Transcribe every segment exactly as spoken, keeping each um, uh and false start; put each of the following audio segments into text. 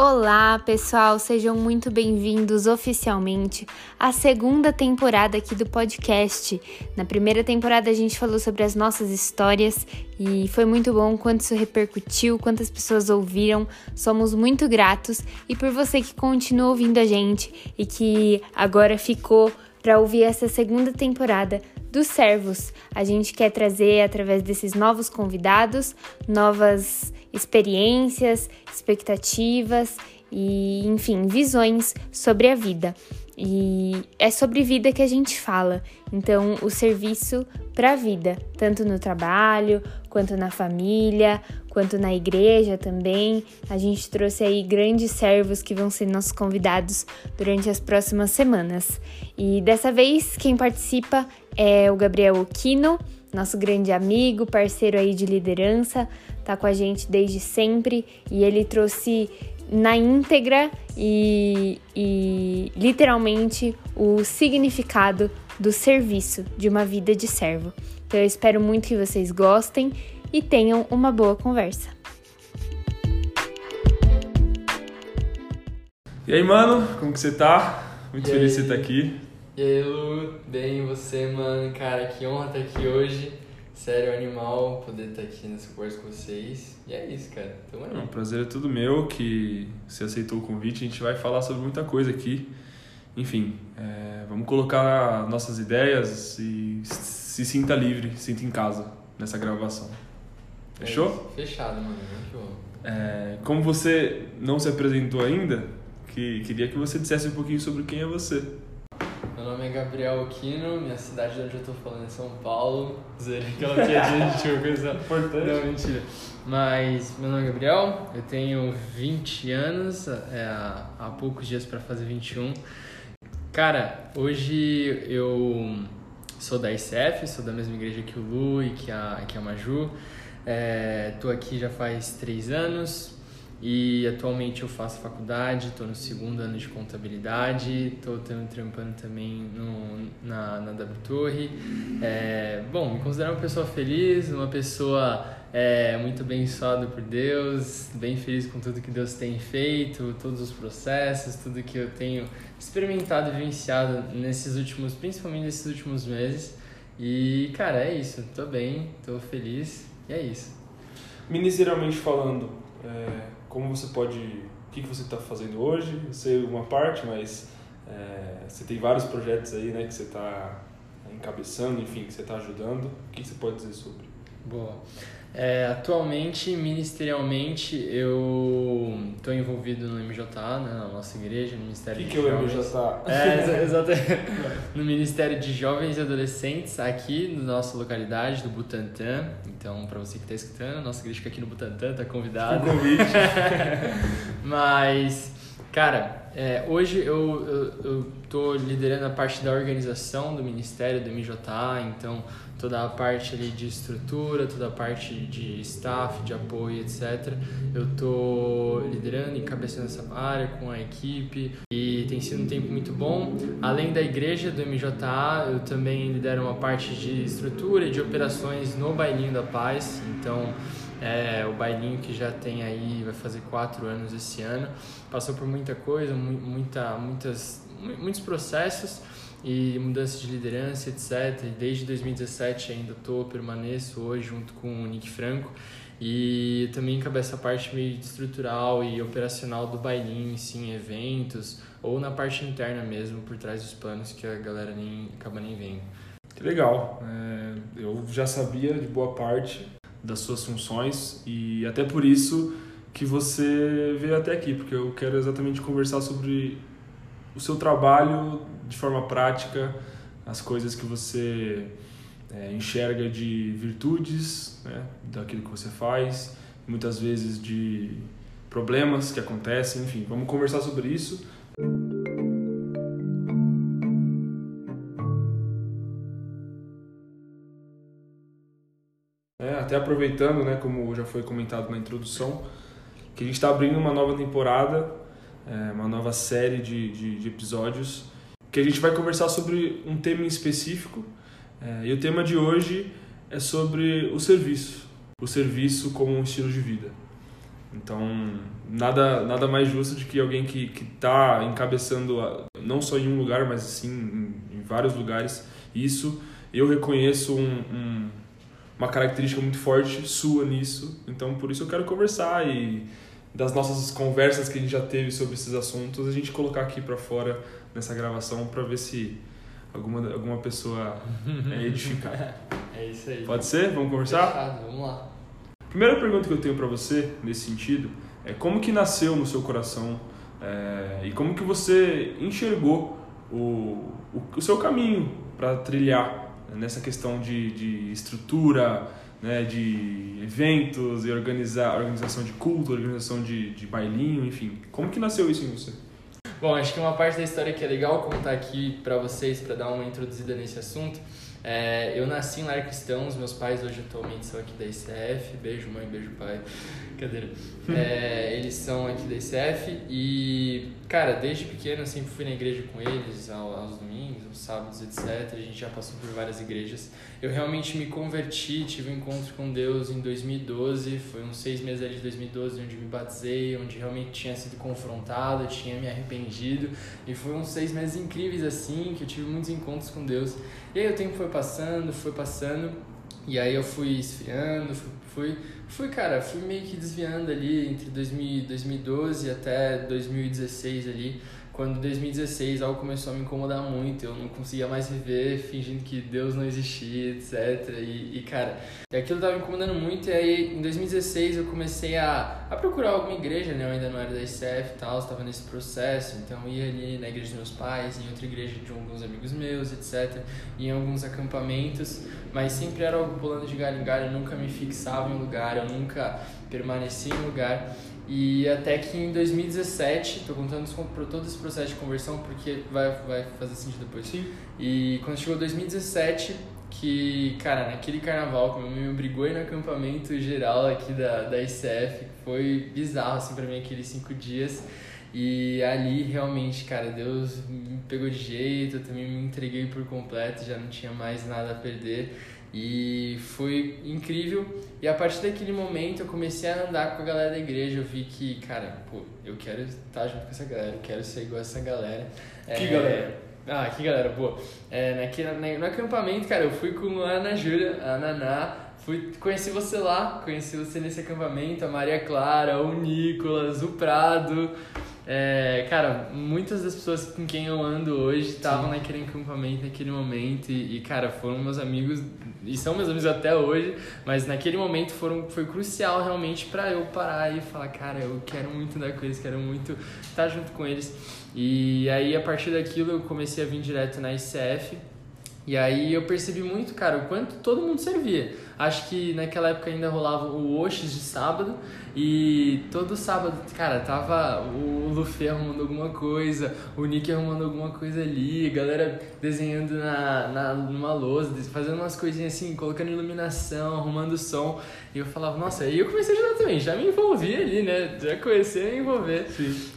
Olá, pessoal! Sejam muito bem-vindos oficialmente à segunda temporada aqui do podcast. Na primeira temporada a gente falou sobre as nossas histórias e foi muito bom quanto isso repercutiu, quantas pessoas ouviram. Somos muito gratos e por você que continua ouvindo a gente e que agora ficou para ouvir essa segunda temporada dos Servos. A gente quer trazer, através desses novos convidados, novas experiências, expectativas e, enfim, visões sobre a vida. E é sobre vida que a gente fala, então o serviço para a vida, tanto no trabalho, quanto na família, quanto na igreja também. A gente trouxe aí grandes servos que vão ser nossos convidados durante as próximas semanas. E dessa vez quem participa é o Gabriel Occhino, nosso grande amigo, parceiro aí de liderança, tá com a gente desde sempre e ele trouxe na íntegra e, e literalmente o significado do serviço de uma vida de servo. Então eu espero muito que vocês gostem e tenham uma boa conversa. E aí, mano, como que você tá? Muito e feliz de você estar aqui. E aí, Lu, bem, você, mano? Cara, que honra estar aqui hoje. Sério, animal poder estar aqui nessa conversa com vocês. E é isso, cara. Então, é. Não, o prazer é tudo meu que você aceitou o convite. A gente vai falar sobre muita coisa aqui. Enfim, é, vamos colocar nossas ideias e se sinta livre, se sinta em casa nessa gravação. Fechou? É fechado, mano. Fechou. É, como você não se apresentou ainda, que, queria que você dissesse um pouquinho sobre quem é você. Meu nome é Gabriel Occhino, minha cidade onde eu tô falando é São Paulo. Zerei aquela piadinha de tio, coisa importante. Não, mentira. Mas meu nome é Gabriel, eu tenho vinte anos, é, há poucos dias pra fazer vinte e um. Cara, hoje eu sou da I C F, sou da mesma igreja que o Lu e que a, que a Maju. É, tô aqui já faz três anos. E atualmente eu faço faculdade, estou no segundo ano de contabilidade, estou trampando também no, na, na WTorre. É, bom, me considero uma pessoa feliz, uma pessoa é, muito abençoada por Deus, bem feliz com tudo que Deus tem feito, todos os processos, tudo que eu tenho experimentado e vivenciado nesses últimos, principalmente nesses últimos meses. E, cara, é isso, estou bem, estou feliz e é isso. Ministerialmente falando, é... como você pode... O que você está fazendo hoje? Eu sei uma parte, mas é, você tem vários projetos aí, né? Que você está encabeçando, enfim, que você está ajudando. O que você pode dizer sobre? Boa. É, atualmente, ministerialmente, eu estou envolvido no M J A, né, na nossa igreja, no Ministério que de que Jovens. O que é o M J A? É, exatamente. No Ministério de Jovens e Adolescentes, aqui na nossa localidade, do Butantã. Então, para você que está escutando, nossa igreja fica aqui no Butantã, está convidado. Um convite. Mas, cara, é, hoje eu estou liderando a parte da organização do Ministério do M J A, então toda a parte ali de estrutura, toda a parte de staff, de apoio, etcétera. Eu tô liderando e encabeçando essa área com a equipe e tem sido um tempo muito bom. Além da igreja do M J A, eu também lidero uma parte de estrutura e de operações no Bailinho da Paz. Então, é, o Bailinho que já tem aí, vai fazer quatro anos esse ano, passou por muita coisa, muita, muitas, muitos processos, e mudança de liderança, etcétera. E desde dois mil e dezessete ainda estou, permaneço hoje junto com o Nick Franco e também encabeço a parte meio estrutural e operacional do Bailinho, sim, em eventos ou na parte interna mesmo, por trás dos panos que a galera nem acaba nem vendo. Que legal! É, eu já sabia de boa parte das suas funções e até por isso que você veio até aqui, porque eu quero exatamente conversar sobre o seu trabalho de forma prática, as coisas que você é, enxerga de virtudes, né, daquilo que você faz, muitas vezes de problemas que acontecem, enfim, vamos conversar sobre isso. É, até aproveitando, né, como já foi comentado na introdução, que a gente está abrindo uma nova temporada, é, uma nova série de, de, de episódios, que a gente vai conversar sobre um tema em específico, é, e o tema de hoje é sobre o serviço, o serviço como um estilo de vida. Então, nada, nada mais justo de que alguém que está encabeçando, a, não só em um lugar, mas sim em, em vários lugares, isso. Eu reconheço um, um, uma característica muito forte sua nisso, então por isso eu quero conversar e das nossas conversas que a gente já teve sobre esses assuntos, a gente colocar aqui para fora nessa gravação para ver se alguma, alguma pessoa é edificada. É isso aí. Pode ser? Vamos conversar? Fechado, vamos lá. Primeira pergunta que eu tenho para você nesse sentido é como que nasceu no seu coração é, e como que você enxergou o, o, o seu caminho para trilhar nessa questão de, de estrutura, né, de eventos e organizar, organização de culto, organização de, de bailinho, enfim. Como que nasceu isso em você? Bom, acho que uma parte da história que é legal contar aqui para vocês, para dar uma introduzida nesse assunto. É, eu nasci em lar cristão, os meus pais hoje atualmente são aqui da I C F, beijo mãe, beijo pai, brincadeira, é, eles são aqui da I C F e, cara, desde pequeno eu sempre fui na igreja com eles, aos domingos, aos sábados, etcétera, a gente já passou por várias igrejas, eu realmente me converti, tive um encontro com Deus em dois mil e doze, foi uns seis meses ali de dois mil e doze onde me batizei, onde realmente tinha sido confrontado, eu tinha me arrependido e foi uns seis meses incríveis assim, que eu tive muitos encontros com Deus e aí o tempo foi passando, foi passando e aí eu fui esfriando, fui, fui cara, fui meio que desviando ali entre dois mil, dois mil e doze até dois mil e dezesseis ali, quando em dois mil e dezesseis algo começou a me incomodar muito, eu não conseguia mais viver fingindo que Deus não existia, etcétera. E, e cara, aquilo tava me incomodando muito e aí em dois mil e dezesseis eu comecei a, a procurar alguma igreja, né, eu ainda não era da I C F e tal, estava nesse processo, então eu ia ali na igreja dos meus pais, em outra igreja de alguns amigos meus, etcétera, em alguns acampamentos, mas sempre era algo pulando de galho em galho, eu nunca me fixava em um lugar, eu nunca permanecia em um lugar. E até que em dois mil e dezessete, tô contando todo esse processo de conversão porque vai, vai fazer sentido depois. Sim. E quando chegou dois mil e dezessete, que, cara, naquele carnaval que meu irmão me obrigou a ir no acampamento geral aqui da, da I C F, foi bizarro assim pra mim aqueles cinco dias. E ali realmente, cara, Deus me pegou de jeito, eu também me entreguei por completo, já não tinha mais nada a perder. E foi incrível. E a partir daquele momento eu comecei a andar com a galera da igreja. Eu vi que, cara, pô, eu quero estar junto com essa galera, eu quero ser igual a essa galera. Que é... galera? Ah, que galera, boa. É, naquele, no acampamento, cara, eu fui com a Ana Júlia, a Naná. Fui, conheci você lá, conheci você nesse acampamento, a Maria Clara, o Nicolas, o Prado. É, cara, muitas das pessoas com quem eu ando hoje estavam naquele acampamento, naquele momento e, e, cara, foram meus amigos e são meus amigos até hoje, mas naquele momento foram, foi crucial realmente pra eu parar e falar, cara, eu quero muito andar com eles, quero muito estar junto com eles. E aí, a partir daquilo, eu comecei a vir direto na I C F. E aí eu percebi muito, cara, o quanto todo mundo servia. Acho que naquela época ainda rolava o Oxis de sábado e todo sábado, cara, tava o Luffy arrumando alguma coisa, o Nick arrumando alguma coisa ali, a galera desenhando na, na, numa lousa, fazendo umas coisinhas assim, colocando iluminação, arrumando som. E eu falava, nossa, aí eu comecei a ajudar também, já me envolvi ali, né? Já comecei a me envolver.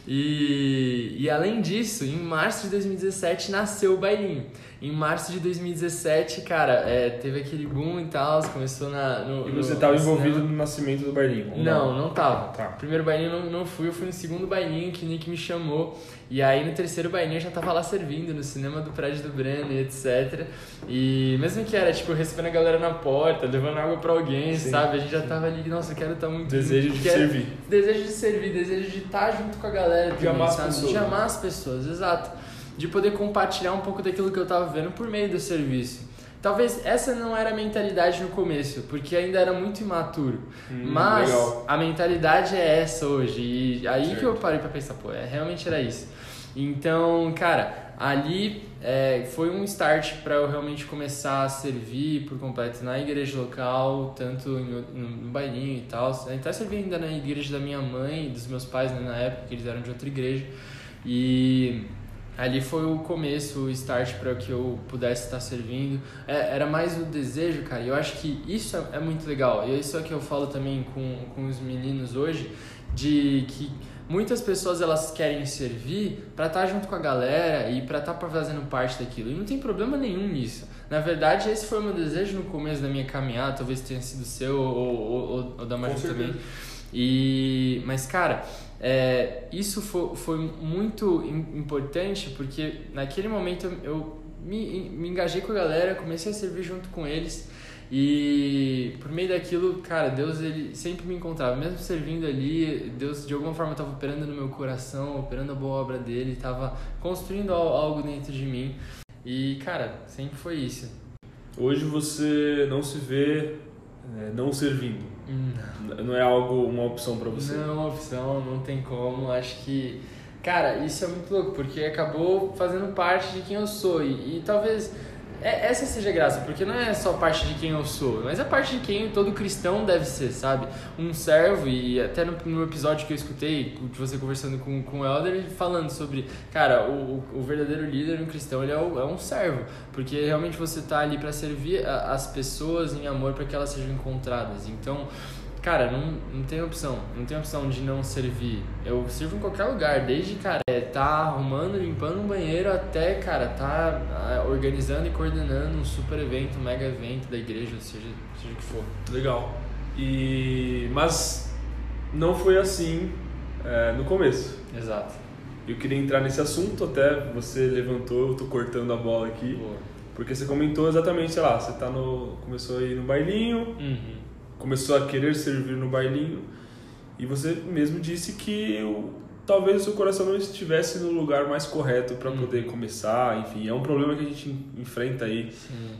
E, e além disso, em março de dois mil e dezessete nasceu o Bailinho. Em março de dois mil e dezessete, cara, é, teve aquele boom e tal, começou na... No, e você estava envolvido no nascimento do bailinho? Não, não estava. Tá. Primeiro bailinho não, não fui, eu fui no segundo bailinho que o Nick me chamou. E aí no terceiro bailinho eu já estava lá servindo, no cinema do prédio do Brenner, etcétera. E mesmo que era, tipo, recebendo a galera na porta, levando água pra alguém, sim, sabe? A gente já estava ali, nossa, eu quero estar tá muito... Desejo muito, de quero, servir. Desejo de servir, desejo de estar junto com a galera. De também, amar as pessoas. De amar as pessoas, exato. De poder compartilhar um pouco daquilo que eu estava vendo por meio do serviço. Talvez essa não era a mentalidade no começo, porque ainda era muito imaturo. Hum, mas legal. A mentalidade é essa hoje. E aí certo. Que eu parei pra pensar, pô, é, realmente era isso. Então, cara, ali é, foi um start pra eu realmente começar a servir por completo na igreja local, tanto no, no bailinho e tal. Até servi ainda na igreja da minha mãe e dos meus pais, né, na época, que eles eram de outra igreja. E... ali foi o começo, o start para que eu pudesse estar servindo. É, era mais o desejo, cara. Eu acho que isso é muito legal. E isso é que eu falo também com, com os meninos hoje, de que muitas pessoas elas querem servir para estar junto com a galera e para estar fazendo parte daquilo. E não tem problema nenhum nisso. Na verdade, esse foi o meu desejo no começo da minha caminhada. Talvez tenha sido seu ou, ou, ou, ou da Marcia também. E, mas, cara, é, isso foi, foi muito importante, porque naquele momento eu me, me engajei com a galera, comecei a servir junto com eles. E por meio daquilo, cara, Deus ele sempre me encontrava. Mesmo servindo ali, Deus de alguma forma estava operando no meu coração, operando a boa obra dele, estava construindo algo dentro de mim. E, cara, sempre foi isso. Hoje você não se vê é, não servindo? Não. Não é algo, uma opção para você? Não é uma opção, não tem como. Acho que, cara, isso é muito louco, porque acabou fazendo parte de quem eu sou. E, e talvez... essa seja a graça, porque não é só parte de quem eu sou, mas é parte de quem todo cristão deve ser, sabe? Um servo, e até no, no episódio que eu escutei, de você conversando com, com o Helder, ele falando sobre, cara, o, o verdadeiro líder, um cristão, ele é, o, é um servo, porque realmente você tá ali para servir a, as pessoas em amor para que elas sejam encontradas. Então, cara, não, não tem opção, não tem opção de não servir. Eu sirvo em qualquer lugar, desde, cara, tá arrumando, limpando um banheiro até, cara, tá organizando e coordenando um super evento, um mega evento da igreja, seja, seja o que for. Legal. E... mas não foi assim é, no começo. Exato. Eu queria entrar nesse assunto, até você levantou, eu tô cortando a bola aqui. Boa. Porque você comentou exatamente, sei lá, você tá no... começou a ir no bailinho, uhum. começou a querer servir no bailinho, e você mesmo disse que eu... talvez o seu coração não estivesse no lugar mais correto para hum. poder começar, enfim, é um problema que a gente enfrenta aí, Sim.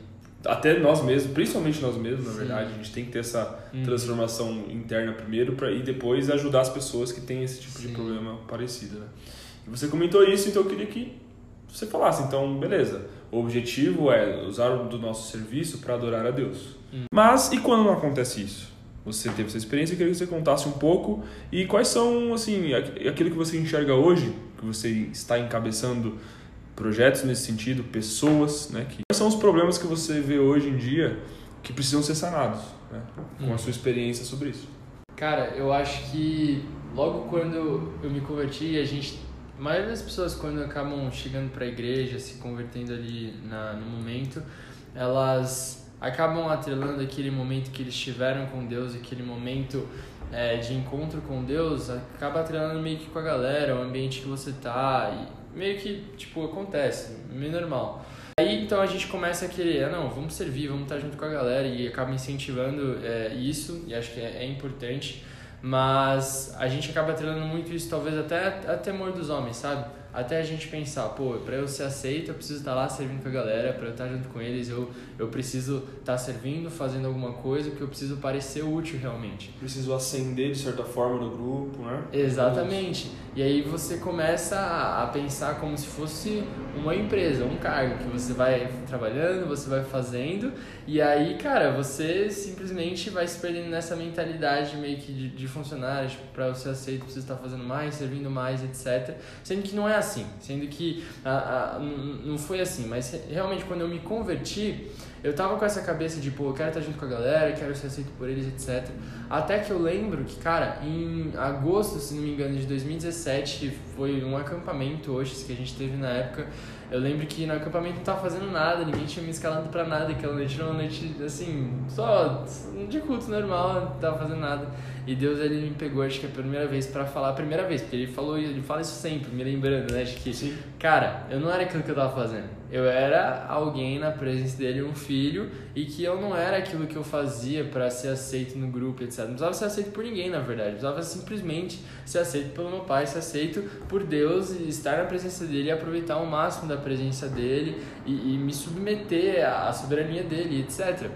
até nós mesmos, principalmente nós mesmos, na Sim. verdade, a gente tem que ter essa hum. transformação interna primeiro pra, e depois ajudar as pessoas que têm esse tipo Sim. de problema parecido, né? E você comentou isso, então eu queria que você falasse, então, beleza, o objetivo é usar o do nosso serviço para adorar a Deus, hum. mas e quando não acontece isso? Você teve essa experiência, eu queria que você contasse um pouco e quais são, assim, aquilo que você enxerga hoje, que você está encabeçando projetos nesse sentido, pessoas, né? Que... quais são os problemas que você vê hoje em dia que precisam ser sanados, né? Com hum. a sua experiência sobre isso. Cara, eu acho que logo quando eu me converti, a gente, a maioria das pessoas quando acabam chegando para a igreja, se convertendo ali na, no momento, elas... acabam atrelando aquele momento que eles tiveram com Deus, aquele momento é, de encontro com Deus, acaba atrelando meio que com a galera, o ambiente que você tá, e meio que, tipo, acontece, meio normal. Aí, então, a gente começa a querer, ah, não, vamos servir, vamos estar junto com a galera, e acaba incentivando é, isso, e acho que é, é importante, mas a gente acaba atrelando muito isso, talvez até a temor dos homens, sabe? Até a gente pensar, pô, pra eu ser aceito, eu preciso estar lá servindo com a galera, pra eu estar junto com eles, eu, eu preciso estar servindo, fazendo alguma coisa, que eu preciso parecer útil realmente. Preciso ascender, de certa forma, no grupo, né? Exatamente. E aí você começa a pensar como se fosse uma empresa, um cargo, que você vai trabalhando, você vai fazendo, e aí, cara, você simplesmente vai se perdendo nessa mentalidade meio que de, de funcionário, tipo, pra eu ser aceito, preciso estar fazendo mais, servindo mais, etcétera. Sendo que não é assim, sendo que a, a, não foi assim, mas realmente quando eu me converti, eu tava com essa cabeça de, pô, eu quero estar junto com a galera, quero ser aceito por eles, etcétera. Até que eu lembro que, cara, em agosto, se não me engano, de dois mil e dezessete, foi um acampamento hoje que a gente teve na época. Eu lembro que no acampamento não tava fazendo nada, ninguém tinha me escalado pra nada, aquela noite era uma noite, assim, só de culto normal, não tava fazendo nada. E Deus, ele me pegou, acho que é a primeira vez pra falar, a primeira vez, porque ele falou, ele fala isso sempre, me lembrando, né, de que, Sim. cara, eu não era aquilo que eu tava fazendo. Eu era alguém na presença dele, um filho, e que eu não era aquilo que eu fazia pra ser aceito no grupo, etcétera. Não precisava ser aceito por ninguém, na verdade, eu precisava simplesmente ser aceito pelo meu pai, ser aceito por Deus, e estar na presença dele e aproveitar ao máximo da presença dele e, e me submeter à soberania dele, etcétera.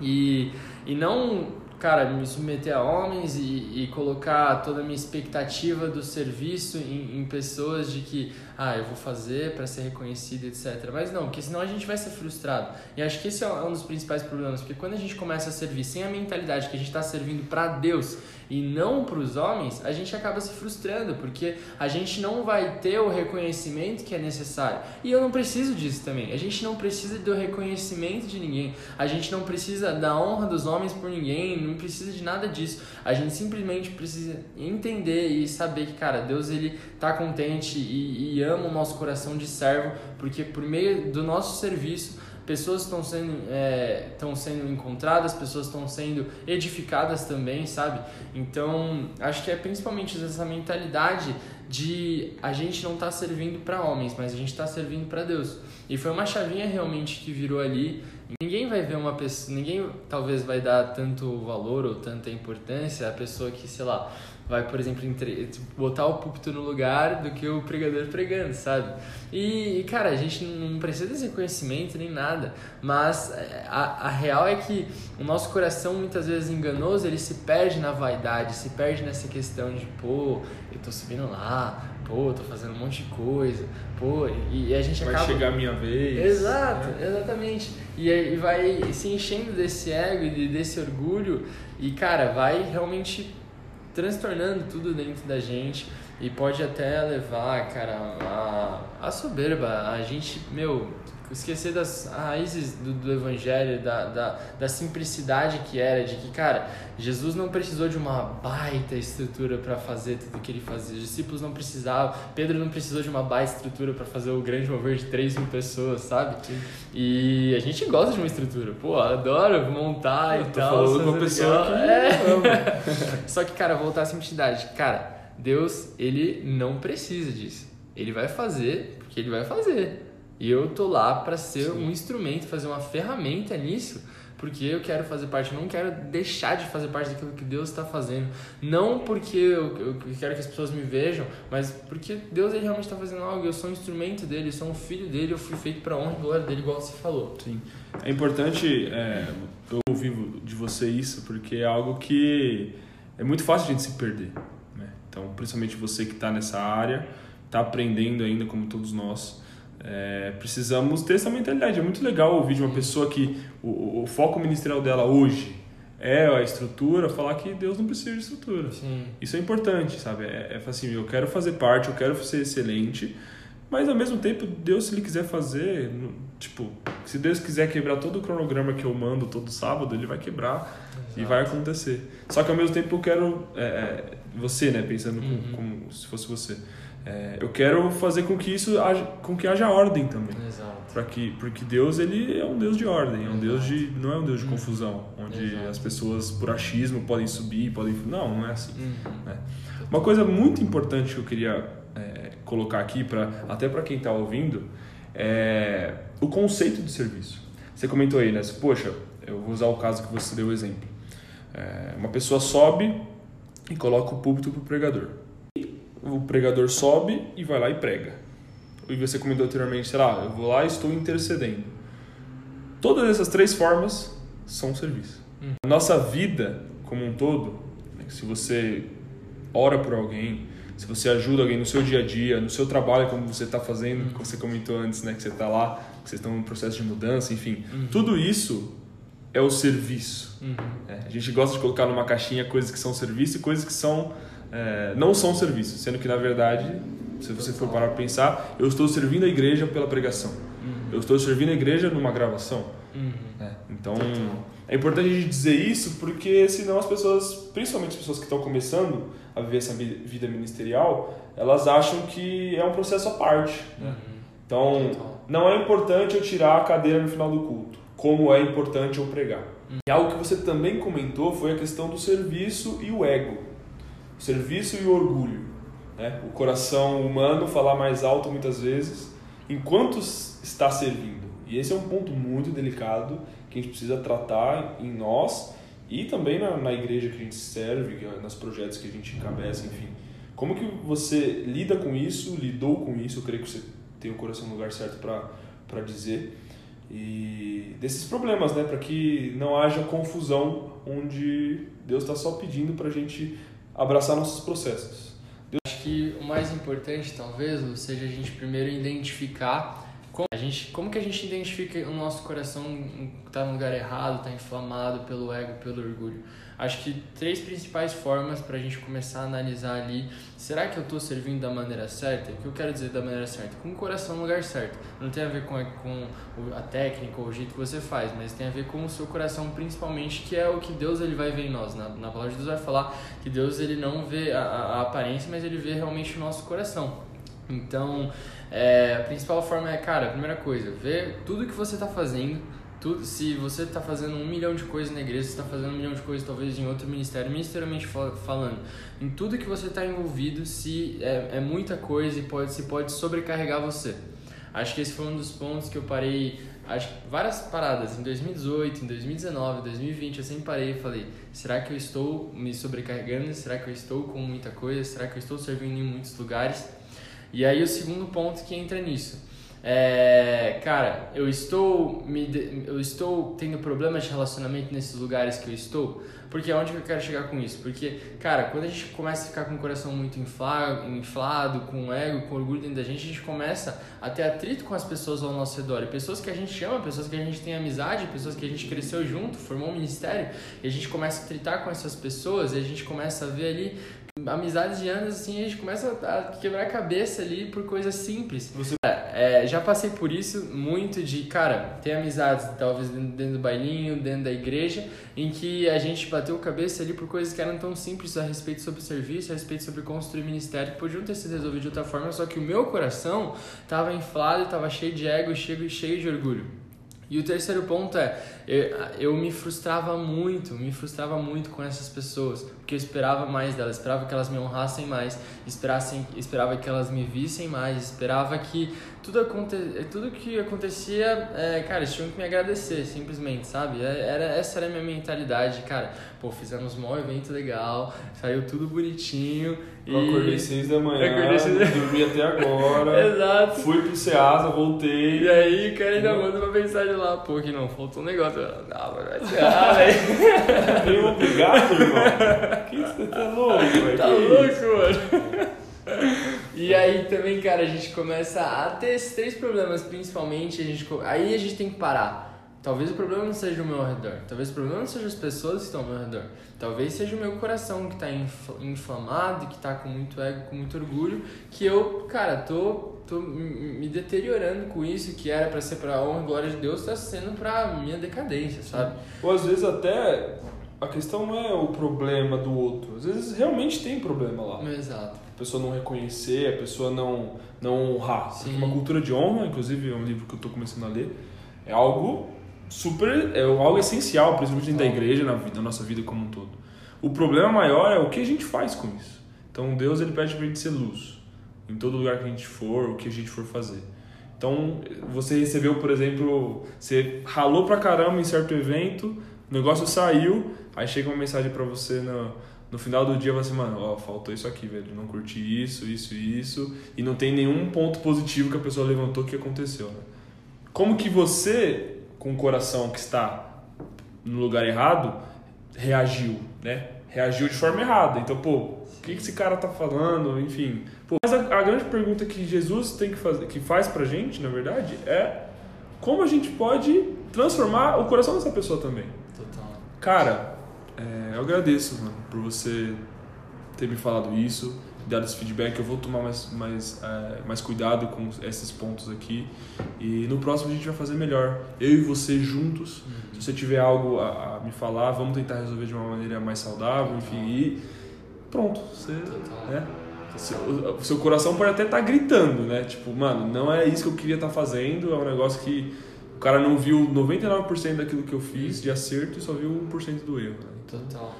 E, e não... cara, me submeter a homens e, e colocar toda a minha expectativa do serviço em, em pessoas de que, ah, eu vou fazer para ser reconhecido, etcétera. Mas não, porque senão a gente vai ser frustrado. E acho que esse é um dos principais problemas, porque quando a gente começa a servir sem a mentalidade que a gente está servindo para Deus e não para os homens, a gente acaba se frustrando, porque a gente não vai ter o reconhecimento que é necessário. E eu não preciso disso também. A gente não precisa do reconhecimento de ninguém. A gente não precisa da honra dos homens por ninguém, não precisa de nada disso. A gente simplesmente precisa entender e saber que, cara, Deus, ele tá contente e, e ama o nosso coração de servo, porque por meio do nosso serviço pessoas estão sendo, é, sendo encontradas, pessoas estão sendo edificadas também, sabe? Então, acho que é principalmente essa mentalidade de a gente não tá servindo para homens, mas a gente tá servindo para Deus. E foi uma chavinha realmente que virou ali. Ninguém vai ver uma pessoa, ninguém talvez vai dar tanto valor ou tanta importância a pessoa que, sei lá, vai, por exemplo, entre... botar o púlpito no lugar do que o pregador pregando, sabe? E, cara, a gente não precisa desse conhecimento nem nada, mas a, a real é que o nosso coração, muitas vezes enganoso, ele se perde na vaidade, se perde nessa questão de, pô, eu tô subindo lá, pô, tô fazendo um monte de coisa, pô, e, e a gente vai acaba... Vai chegar a minha vez. Exato, né? Exatamente. E, e vai se enchendo desse ego e desse orgulho e, cara, vai realmente transtornando tudo dentro da gente e pode até levar, cara, a, a soberba, a gente, meu, esquecer das raízes do, do evangelho, da, da, da simplicidade que era, de que, cara, Jesus não precisou de uma baita estrutura para fazer tudo o que ele fazia, os discípulos não precisavam, Pedro não precisou de uma baita estrutura para fazer o grande mover de três mil pessoas, sabe? E a gente gosta de uma estrutura, pô, adoro montar eu e tal. Tô falando uma pessoa que... é. Só que, cara, voltar à simplicidade, cara, Deus, ele não precisa disso, ele vai fazer porque ele vai fazer. E eu tô lá para ser Sim. um instrumento, fazer uma ferramenta nisso, porque eu quero fazer parte, eu não quero deixar de fazer parte daquilo que Deus está fazendo. Não porque eu, eu quero que as pessoas me vejam, mas porque Deus, ele realmente está fazendo algo, eu sou um instrumento dele, eu sou um filho dele, eu fui feito para honra e glória dele, igual você falou. Sim. É importante é, eu ouvir de você isso, porque é algo que é muito fácil a gente se perder, né? Então, principalmente você que está nessa área, está aprendendo ainda, como todos nós. É, precisamos ter essa mentalidade. É muito legal ouvir de uma pessoa que o, o foco ministerial dela hoje é a estrutura, falar que Deus não precisa de estrutura. Sim. Isso é importante, sabe? É, é assim, eu quero fazer parte, eu quero ser excelente, mas ao mesmo tempo, Deus, se ele quiser fazer, tipo, se Deus quiser quebrar todo o cronograma que eu mando todo sábado, ele vai quebrar. Exato. E vai acontecer. Só que ao mesmo tempo eu quero é, você, né, pensando uhum. como, como se fosse você. É, eu quero fazer com que isso haja, com que haja ordem também. Exato. Pra que, porque Deus, ele é um Deus de ordem, é um Deus de, não é um Deus de confusão, onde Exato. As pessoas por achismo podem subir, podem... Não, não é assim. Uhum. Né? Uma coisa muito importante que eu queria é, colocar aqui, pra, até para quem está ouvindo, é o conceito de serviço. Você comentou aí, né? Poxa, eu vou usar o caso que você deu o exemplo. É, uma pessoa sobe e coloca o púlpito para o pregador. O pregador sobe e vai lá e prega. E você comentou anteriormente, sei lá, eu vou lá e estou intercedendo. Todas essas três formas são serviço. Hum. A nossa vida como um todo, né, se você ora por alguém, se você ajuda alguém no seu dia a dia, no seu trabalho, como você está fazendo, hum. como você comentou antes, né, que você está lá, que vocês estão em processo de mudança, enfim. Hum. Tudo isso é o serviço. Hum. É, a gente gosta de colocar numa caixinha coisas que são serviço e coisas que são... É, não são serviços, sendo que na verdade, se você for parar para pensar, eu estou servindo a igreja pela pregação, uhum. eu estou servindo a igreja numa gravação, uhum. é, então é importante a gente dizer isso, porque senão as pessoas, principalmente as pessoas que estão começando a viver essa vida ministerial, elas acham que é um processo à parte, né? Uhum. Então não é importante eu tirar a cadeira no final do culto, como é importante eu pregar. Uhum. E algo que você também comentou foi a questão do serviço e o ego. O serviço e o orgulho, né? O coração humano falar mais alto muitas vezes enquanto está servindo. E esse é um ponto muito delicado que a gente precisa tratar em nós e também na, na igreja que a gente serve, nos projetos que a gente encabeça, enfim. Como que você lida com isso, lidou com isso? Eu creio que você tem o coração no lugar certo para dizer. E desses problemas, né? Para que não haja confusão onde Deus está só pedindo para a gente... abraçar nossos processos. Deus... Acho que o mais importante, talvez, seja a gente primeiro identificar como, a gente, como que a gente identifica o nosso coração está no lugar errado, está inflamado pelo ego, pelo orgulho. Acho que três principais formas para a gente começar a analisar ali. Será que eu estou servindo da maneira certa? O que eu quero dizer da maneira certa? Com o coração no lugar certo. Não tem a ver com a, com a técnica ou o jeito que você faz, mas tem a ver com o seu coração principalmente, que é o que Deus ele vai ver em nós. Na, na palavra de Deus vai falar que Deus ele não vê a, a aparência, mas ele vê realmente o nosso coração. Então, é, a principal forma é, cara, a primeira coisa, ver tudo que você tá fazendo, tudo, se você tá fazendo um milhão de coisas na igreja, você tá fazendo um milhão de coisas talvez em outro ministério, ministerialmente falando, em tudo que você tá envolvido, se é, é muita coisa e pode, se pode sobrecarregar você. Acho que esse foi um dos pontos que eu parei, acho que várias paradas, em dois mil e dezoito, em dois mil e dezenove, dois mil e vinte, eu sempre parei e falei, será que eu estou me sobrecarregando? Será que eu estou com muita coisa? Será que eu estou servindo em muitos lugares? E aí o segundo ponto que entra nisso é, cara, eu estou, me, eu estou tendo problemas de relacionamento nesses lugares que eu estou, porque aonde que eu quero chegar com isso? Porque, cara, quando a gente começa a ficar com o coração muito inflado, inflado com o ego, com o orgulho dentro da gente, a gente começa a ter atrito com as pessoas ao nosso redor, e pessoas que a gente ama, pessoas que a gente tem amizade, pessoas que a gente cresceu junto, formou um ministério, e a gente começa a atritar com essas pessoas, e a gente começa a ver ali amizades de anos, assim, a gente começa a quebrar a cabeça ali por coisas simples. Você... É, já passei por isso muito de, cara, tem amizades, talvez dentro do bailinho, dentro da igreja, em que a gente bateu cabeça ali por coisas que eram tão simples a respeito sobre serviço, a respeito sobre construir ministério, que podiam ter sido resolvido de outra forma, só que o meu coração tava inflado, tava cheio de ego, cheio, cheio de orgulho. E o terceiro ponto é, eu, eu me frustrava muito, me frustrava muito com essas pessoas, porque eu esperava mais delas, esperava que elas me honrassem mais, esperassem, esperava que elas me vissem mais, esperava que tudo, aconte, tudo que acontecia, é, cara, eles tinham que me agradecer, simplesmente, sabe? Era, essa era a minha mentalidade, cara, pô, fizemos um maior evento legal, saiu tudo bonitinho. Eu acordei seis da manhã, dormi até agora. Exato. Fui pro CEASA, voltei. E aí, cara, ainda manda uma mensagem lá, pô, que não, faltou um negócio. Não, mas vai tirar, velho. Tem um obrigado, irmão? Que isso, você tá louco, velho? Tá louco, mano. E aí também, cara, a gente começa a ter esses três problemas, principalmente. A gente, aí a gente tem que parar. Talvez o problema não seja o meu ao redor, talvez o problema não seja as pessoas que estão ao meu redor, talvez seja o meu coração que está inflamado, que está com muito ego, com muito orgulho, que eu, cara, tô, tô me deteriorando com isso, que era para ser para a honra e glória de Deus, está sendo para minha decadência, sabe? Ou às vezes até a questão não é o problema do outro, às vezes realmente tem problema lá. Exato. A pessoa não reconhecer, a pessoa não, não honrar. Sim. Uma cultura de honra, inclusive é um livro que eu estou começando a ler, é algo... super, é algo essencial, principalmente dentro da igreja, na vida, na nossa vida como um todo. O problema maior é o que a gente faz com isso. Então Deus, ele pede pra gente ser luz em todo lugar que a gente for, o que a gente for fazer. Então você recebeu, por exemplo, você ralou pra caramba em certo evento, o negócio saiu, aí chega uma mensagem pra você no, no final do dia, você, mano, ó, faltou isso aqui, velho, não curti isso, isso e isso, e não tem nenhum ponto positivo que a pessoa levantou que aconteceu, né? Como que você... com o coração que está no lugar errado, reagiu, né? Reagiu de forma errada. Então, pô, o que esse cara tá falando? Enfim. Pô. Mas a, a grande pergunta que Jesus tem que fazer, que faz pra gente, na verdade, é como a gente pode transformar o coração dessa pessoa também. Total. Cara, é, eu agradeço, mano, por você ter me falado isso, dado esse feedback. Eu vou tomar mais, mais, é, mais cuidado com esses pontos aqui, e no próximo a gente vai fazer melhor, eu e você juntos. Uhum. Se você tiver algo a, a me falar, vamos tentar resolver de uma maneira mais saudável, enfim, e pronto, você, né? seu, seu coração pode até estar tá gritando, né, tipo, mano, não é isso que eu queria estar tá fazendo, é um negócio que o cara não viu noventa e nove por cento daquilo que eu fiz de acerto e só viu um por cento do erro, né? Total.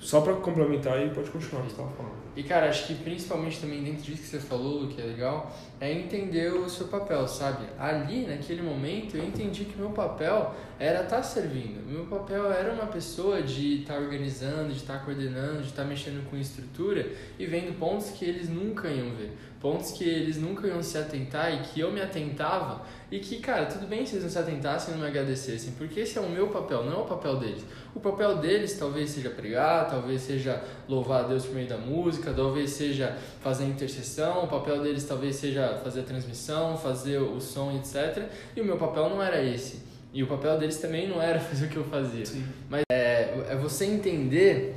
Só pra complementar, aí pode continuar o que você tava falando. E cara, acho que principalmente também dentro disso que você falou, que é legal, é entender o seu papel, sabe? Ali, naquele momento, eu entendi que meu papel era estar tá servindo. Meu papel era uma pessoa de estar tá organizando, de estar tá coordenando, de estar tá mexendo com estrutura e vendo pontos que eles nunca iam ver. Pontos que eles nunca iam se atentar e que eu me atentava. E que, cara, tudo bem se eles não se atentassem e não me agradecessem, porque esse é o meu papel, não é o papel deles. O papel deles talvez seja pregar, talvez seja louvar a Deus por meio da música, talvez seja fazer a intercessão, o papel deles talvez seja fazer a transmissão, fazer o som, etcétera. E o meu papel não era esse. E o papel deles também não era fazer o que eu fazia. Sim. Mas é, é você entender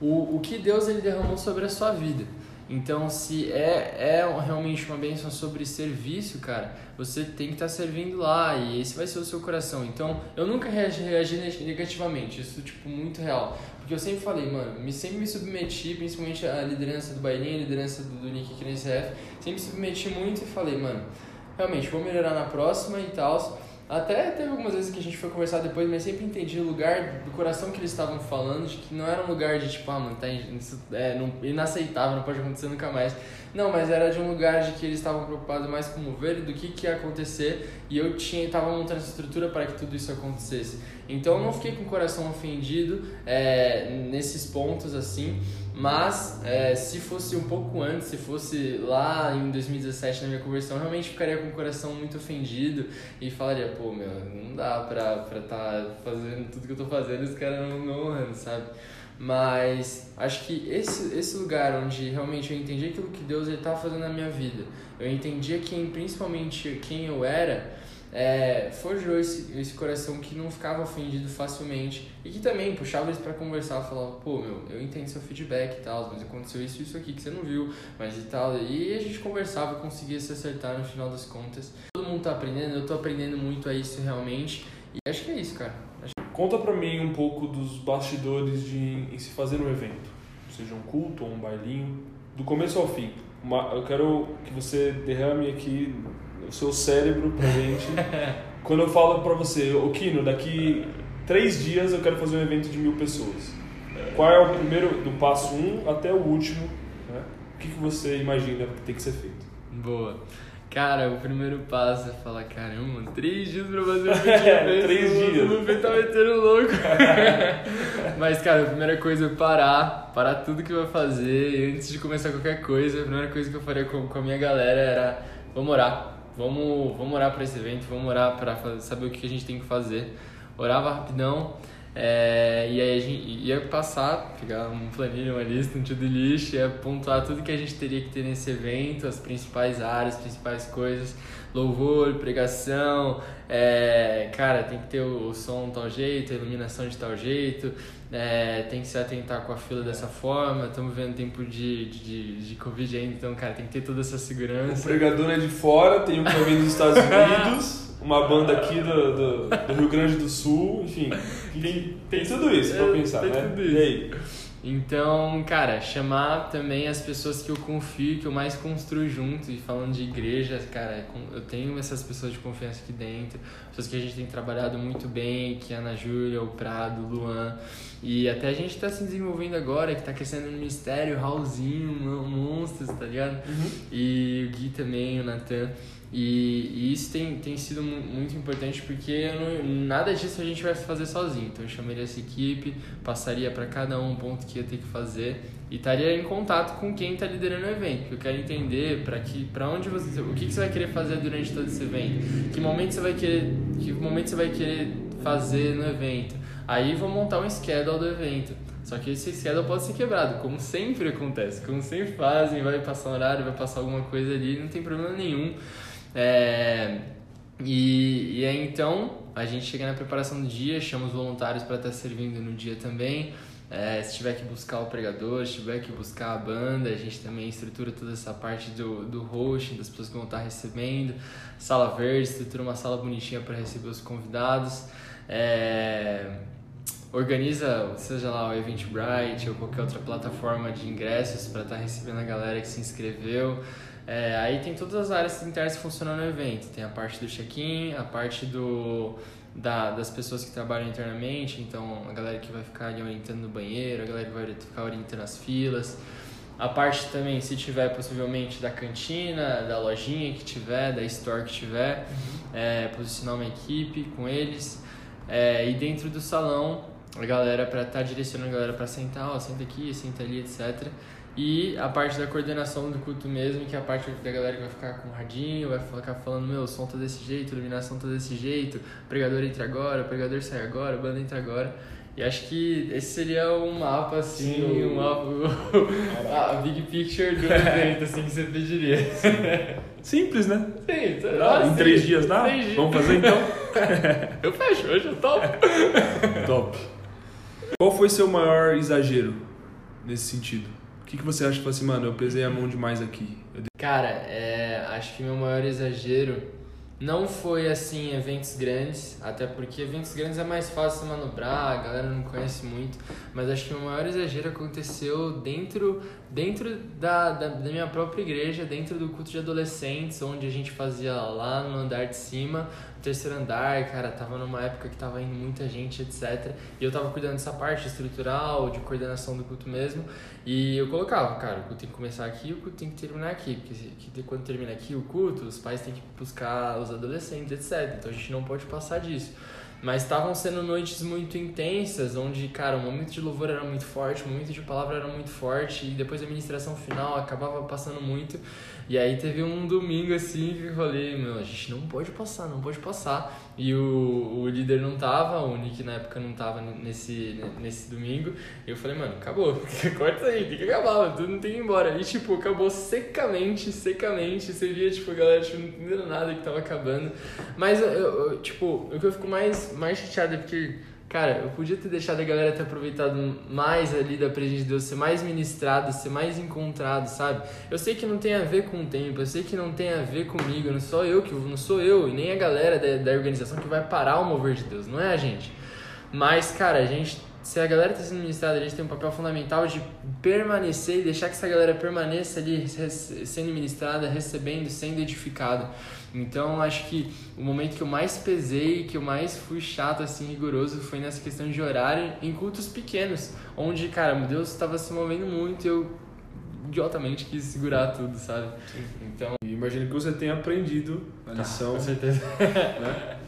o, o que Deus ele derramou sobre a sua vida. Então, se é, é realmente uma bênção sobre serviço, cara, você tem que estar tá servindo lá e esse vai ser o seu coração. Então, eu nunca reagi, reagi negativamente, isso, tipo, muito real. Porque eu sempre falei, mano, me, sempre me submeti, principalmente a liderança do Bailinho, a liderança do, do Nick aqui na I C F, sempre me submeti muito e falei, mano, realmente, vou melhorar na próxima e tal. Até teve algumas vezes que a gente foi conversar depois, mas sempre entendi o lugar do coração que eles estavam falando, de que não era um lugar de tipo, ah, mano, tá isso é não, inaceitável, não pode acontecer nunca mais. Não, mas era de um lugar de que eles estavam preocupados mais com o mover do que, que ia acontecer, e eu tinha estava montando essa estrutura para que tudo isso acontecesse. Então eu não fiquei com o coração ofendido é, nesses pontos assim, mas é, se fosse um pouco antes, se fosse lá em dois mil e dezessete na minha conversão, eu realmente ficaria com o coração muito ofendido e falaria, pô, meu, não dá pra pra tá fazendo tudo que eu tô fazendo e os caras não, não honram, sabe? Mas acho que esse, esse lugar onde realmente eu entendi aquilo que Deus estava fazendo na minha vida, eu entendia quem, principalmente quem eu era, é, forjou esse, esse coração que não ficava ofendido facilmente e que também puxava eles pra conversar, falava, pô, meu, eu entendo seu feedback e tal, mas aconteceu isso e isso aqui que você não viu, mas e tal, e a gente conversava, conseguia se acertar no final das contas. Todo mundo tá aprendendo, eu tô aprendendo muito a isso realmente, e acho que é isso, cara. Acho... Conta pra mim um pouco dos bastidores de em se fazer um evento, seja um culto ou um bailinho, do começo ao fim. Uma, eu quero que você derrame aqui o seu cérebro pra gente. Quando eu falo pra você, Occhino, daqui três dias eu quero fazer um evento de mil pessoas. Qual é o primeiro, do passo um até o último, né? O que, que você imagina que tem que ser feito? Boa. Cara, o primeiro passo é falar, caramba, três dias pra fazer um evento de mil pessoas. Três dias. O Lupe tá metendo louco. Mas, cara, a primeira coisa é parar, parar tudo que vai fazer. E antes de começar qualquer coisa, a primeira coisa que eu faria com, com a minha galera era, vamos orar. Vamos, vamos orar para esse evento, vamos orar para saber o que a gente tem que fazer. Orava rapidão, é, e aí a gente ia passar, pegar um planilha, uma lista, um to-do list, ia pontuar tudo que a gente teria que ter nesse evento, as principais áreas, as principais coisas, louvor, pregação, é, cara, tem que ter o, o som de tal jeito, a iluminação de tal jeito, é, tem que se atentar com a fila dessa forma, estamos vendo tempo de, de, de Covid ainda, então, cara, tem que ter toda essa segurança. O pregador é de fora, tem um que vem dos Estados Unidos, uma banda aqui do, do, do Rio Grande do Sul, enfim, tem, tem tudo isso pra pensar, tem, né? Tudo isso. E aí? Então, cara, chamar também as pessoas que eu confio, que eu mais construo junto, e falando de igreja, cara, eu tenho essas pessoas de confiança aqui dentro, pessoas que a gente tem trabalhado muito bem, que é a Ana Júlia, o Prado, o Luan, e até a gente tá se desenvolvendo agora, que tá crescendo no ministério, o Raulzinho, monstros, tá ligado? Uhum. E o Gui também, o Natan. E, e isso tem, tem sido muito importante, porque eu não, nada disso a gente vai fazer sozinho. Então eu chamaria essa equipe, passaria para cada um um ponto que ia ter que fazer e estaria em contato com quem está liderando o evento, porque eu quero entender para que, para onde você, o que, que você vai querer fazer durante todo esse evento, que momento você vai querer, que momento você vai querer fazer no evento. Aí vou montar um schedule do evento. Só que esse schedule pode ser quebrado, como sempre acontece, como sempre fazem, vai passar um horário, vai passar alguma coisa ali, não tem problema nenhum. É, e, e aí então a gente chega na preparação do dia, chama os voluntários para estar servindo no dia também, é, se tiver que buscar o pregador, se tiver que buscar a banda, a gente também estrutura toda essa parte do, do hosting, das pessoas que vão estar recebendo, sala verde, estrutura uma sala bonitinha para receber os convidados, é, organiza, seja lá o Eventbrite ou qualquer outra plataforma de ingressos para estar recebendo a galera que se inscreveu. É, aí tem todas as áreas internas que funcionam no evento. Tem a parte do check-in, a parte do, da, das pessoas que trabalham internamente. Então, a galera que vai ficar ali orientando no banheiro, a galera que vai ficar orientando as filas. A parte também, se tiver, possivelmente, da cantina, da lojinha que tiver, da store que tiver. É, posicionar uma equipe com eles. É, e dentro do salão, a galera para estar tá direcionando a galera para sentar. Ó, senta aqui, senta ali, etcétera. E a parte da coordenação do culto mesmo, que é a parte da galera que vai ficar com o radinho, vai ficar falando, meu, o som tá desse jeito, a iluminação tá desse jeito, o pregador entra agora, o pregador sai agora, a banda entra agora. E acho que esse seria um mapa, assim, Sim. um mapa, a big picture do evento, assim, que você pediria. Simples, né? Sim, tá, dá, em três dias dá? Três dias. Vamos fazer então? Eu fecho, hoje eu topo. Top. Qual foi seu maior exagero nesse sentido? que, que você acha que fala assim, mano, eu pesei a mão demais aqui? Eu... Cara, é, acho que meu maior exagero não foi, assim, eventos grandes, até porque eventos grandes é mais fácil manobrar, a galera não conhece muito, mas acho que meu maior exagero aconteceu dentro, dentro da, da, da minha própria igreja, dentro do culto de adolescentes, onde a gente fazia lá no andar de cima, no terceiro andar, cara, tava numa época que tava indo muita gente, etcétera. E eu tava cuidando dessa parte estrutural, de coordenação do culto mesmo, e eu colocava, cara, o culto tem que começar aqui, o culto tem que terminar aqui, porque quando termina aqui o culto, os pais têm que buscar os adolescentes, etcétera. Então a gente não pode passar disso. Mas estavam sendo noites muito intensas, onde, cara, o momento de louvor era muito forte, o momento de palavra era muito forte, e depois a ministração final acabava passando muito. E aí teve um domingo, assim, que eu falei, meu, a gente não pode passar, não pode passar. E o, o líder não tava, o Nick na época não tava nesse, nesse domingo. E eu falei, mano, acabou, corta aí, tem que acabar, tudo não tem que ir embora. E, tipo, acabou secamente, secamente. Você via, tipo, a galera, tipo, não entendendo nada que tava acabando. Mas, eu, eu, tipo, o que eu fico mais... mais chateado é porque, cara, eu podia ter deixado a galera ter aproveitado mais ali da presença de Deus, ser mais ministrado, ser mais encontrado, sabe? Eu sei que não tem a ver com o tempo, eu sei que não tem a ver comigo, não sou eu, que não sou eu e nem a galera da, da organização que vai parar o mover de Deus, não é a gente. Mas, cara, a gente, se a galera está sendo ministrada, a gente tem um papel fundamental de permanecer e deixar que essa galera permaneça ali sendo ministrada, recebendo, sendo edificada. Então, acho que o momento que eu mais pesei, que eu mais fui chato, assim, rigoroso, foi nessa questão de horário em cultos pequenos, onde, cara, meu Deus, estava se movendo muito e eu, idiotamente, quis segurar tudo, sabe? Então... E imagino que você tenha aprendido a lição. Ah, com certeza. Né?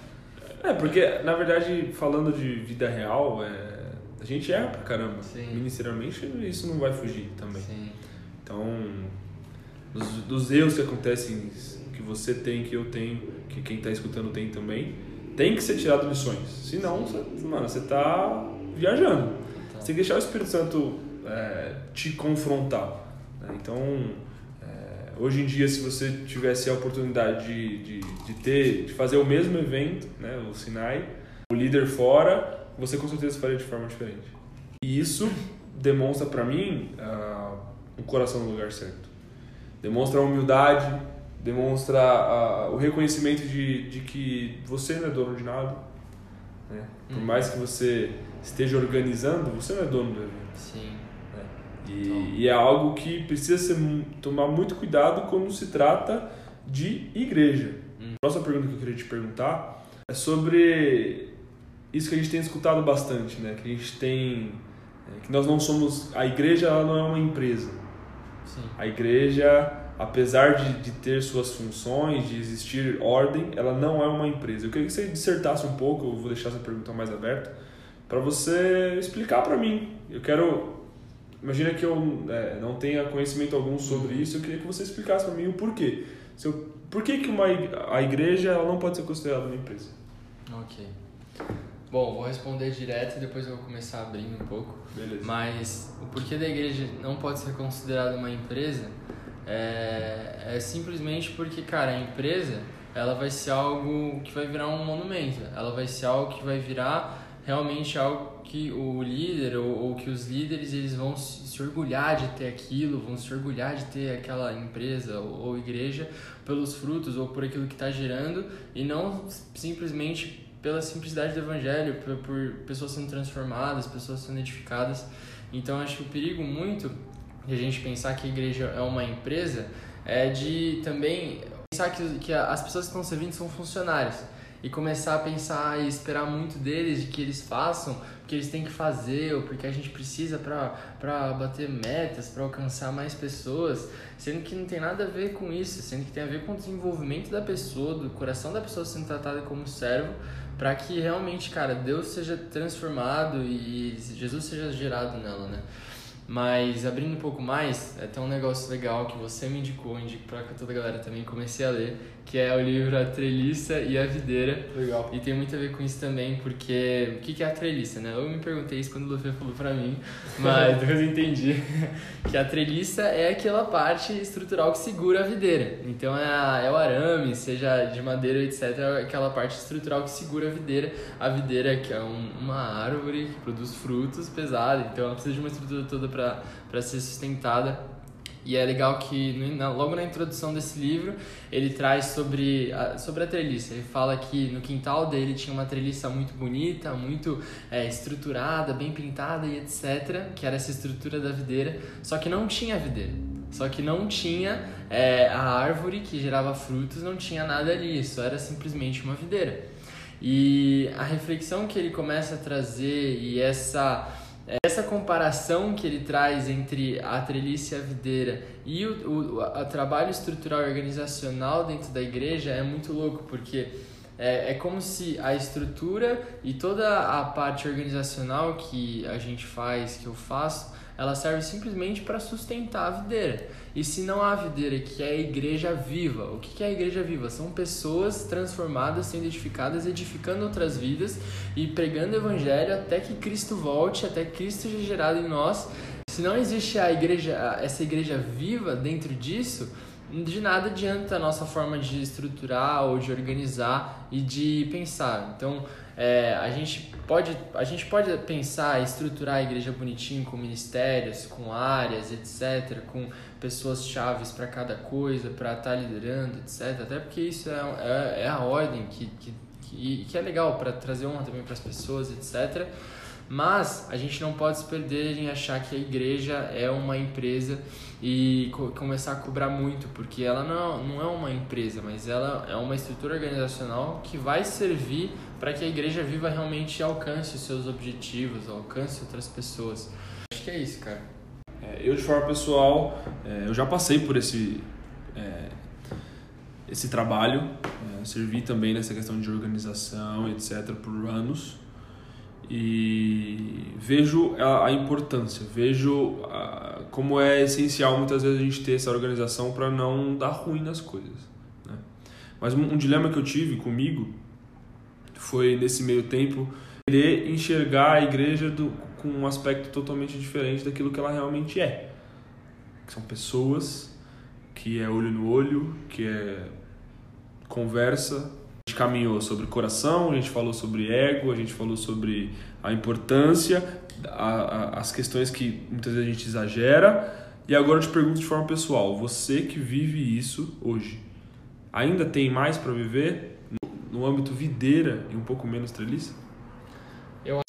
É, porque, na verdade, falando de vida real, é... a gente erra pra caramba. Sim. Ministerialmente, isso não vai fugir também. Sim. Então, dos, dos erros que acontecem... que você tem, que eu tenho, que quem tá escutando tem também, tem que ser tirado lições. Senão, cê, mano, você tá viajando. Você tá. Tem que deixar o Espírito Santo é, te confrontar. Né? Então, é, hoje em dia, se você tivesse a oportunidade de, de, de, ter, de fazer o mesmo evento, né, o Sinai, o líder fora, você com certeza faria de forma diferente. E isso demonstra pra mim uh, o coração no lugar certo. Demonstra a humildade, demonstra a, o reconhecimento de, de que você não é dono de nada, né? Por hum. mais que você esteja organizando, você não é dono do evento. Sim. Né? E, então. E é algo que precisa ser, tomar muito cuidado quando se trata de igreja. Hum. A próxima pergunta que eu queria te perguntar é sobre isso que a gente tem escutado bastante, né? Que a gente tem, que nós não somos, a igreja ela não é uma empresa. Sim. A igreja, apesar de, de ter suas funções, de existir ordem, ela não é uma empresa. Eu queria que você dissertasse um pouco, eu vou deixar essa pergunta mais aberta, para você explicar para mim. Eu quero... Imagina que eu é, não tenha conhecimento algum sobre isso, eu queria que você explicasse para mim o porquê. Se eu, por que, que uma, a igreja ela não pode ser considerada uma empresa? Ok. Bom, vou responder direto e depois eu vou começar abrindo um pouco. Beleza. Mas o porquê da igreja não pode ser considerada uma empresa... É, é simplesmente porque, cara, a empresa ela vai ser algo que vai virar um monumento, ela vai ser algo que vai virar realmente algo que o líder ou, ou que os líderes eles vão se, se orgulhar de ter aquilo, vão se orgulhar de ter aquela empresa ou, ou igreja pelos frutos ou por aquilo que está gerando e não simplesmente pela simplicidade do evangelho, por, por pessoas sendo transformadas, pessoas sendo edificadas. Então acho que o perigo muito de a gente pensar que a igreja é uma empresa, é de também pensar que, que as pessoas que estão servindo são funcionários e começar a pensar e esperar muito deles, de que eles façam o que eles têm que fazer ou porque a gente precisa para bater metas, para alcançar mais pessoas, sendo que não tem nada a ver com isso, sendo que tem a ver com o desenvolvimento da pessoa, do coração da pessoa sendo tratada como servo, para que realmente, cara, Deus seja transformado e Jesus seja gerado nela, né? Mas abrindo um pouco mais, é até um negócio legal que você me indicou, indico pra toda a galera também, comecei a ler, que é o livro A Treliça e a Videira. Legal. E tem muito a ver com isso também, porque o que é a treliça, né? Eu me perguntei isso quando o Lufê falou pra mim, mas depois eu entendi que a treliça é aquela parte estrutural que segura a videira. Então é, a, é o arame, seja de madeira, etcétera, é aquela parte estrutural que segura a videira. A videira, que é um, uma árvore que produz frutos pesada, então ela precisa de uma estrutura toda pra, pra ser sustentada. E é legal que logo na introdução desse livro ele traz sobre a, sobre a treliça. Ele fala que no quintal dele tinha uma treliça muito bonita, muito é, estruturada, bem pintada e etcétera, que era essa estrutura da videira, só que não tinha videira. Só que não tinha é, a árvore que gerava frutos, não tinha nada ali, só era simplesmente uma videira. E a reflexão que ele começa a trazer e essa... Essa comparação que ele traz entre a treliça e a videira e o, o a trabalho estrutural e organizacional dentro da igreja é muito louco, porque é, é como se a estrutura e toda a parte organizacional que a gente faz, que eu faço, ela serve simplesmente para sustentar a videira. E se não há videira, que é a igreja viva. O que é a igreja viva? São pessoas transformadas, sendo edificadas, edificando outras vidas e pregando o evangelho até que Cristo volte, até que Cristo seja gerado em nós. Se não existe a igreja, essa igreja viva dentro disso, de nada adianta a nossa forma de estruturar ou de organizar e de pensar. Então, é, a gente pode, a gente pode pensar, estruturar a igreja bonitinho com ministérios, com áreas, etcétera, com pessoas chaves para cada coisa, para estar liderando, etcétera. Até porque isso é, é, é a ordem que, que, que, que é legal para trazer honra também para as pessoas, etcétera. Mas a gente não pode se perder em achar que a igreja é uma empresa e co- começar a cobrar muito, porque ela não, não é uma empresa, mas ela é uma estrutura organizacional que vai servir para que a igreja viva realmente alcance os seus objetivos, alcance outras pessoas. Acho que é isso, cara. É, eu, de forma pessoal, é, eu já passei por esse, é, esse trabalho, é, servi também nessa questão de organização, etcétera, por anos. E vejo a importância, vejo a, como é essencial muitas vezes a gente ter essa organização para não dar ruim nas coisas, né? Mas um, um dilema que eu tive comigo foi, nesse meio tempo, querer enxergar a igreja do, com um aspecto totalmente diferente daquilo que ela realmente é. Que são pessoas, que é olho no olho, que é conversa. A gente caminhou sobre coração, a gente falou sobre ego, a gente falou sobre a importância, a, a, as questões que muitas vezes a gente exagera. E agora eu te pergunto de forma pessoal, você que vive isso hoje, ainda tem mais para viver no, no âmbito videira e um pouco menos treliça? Eu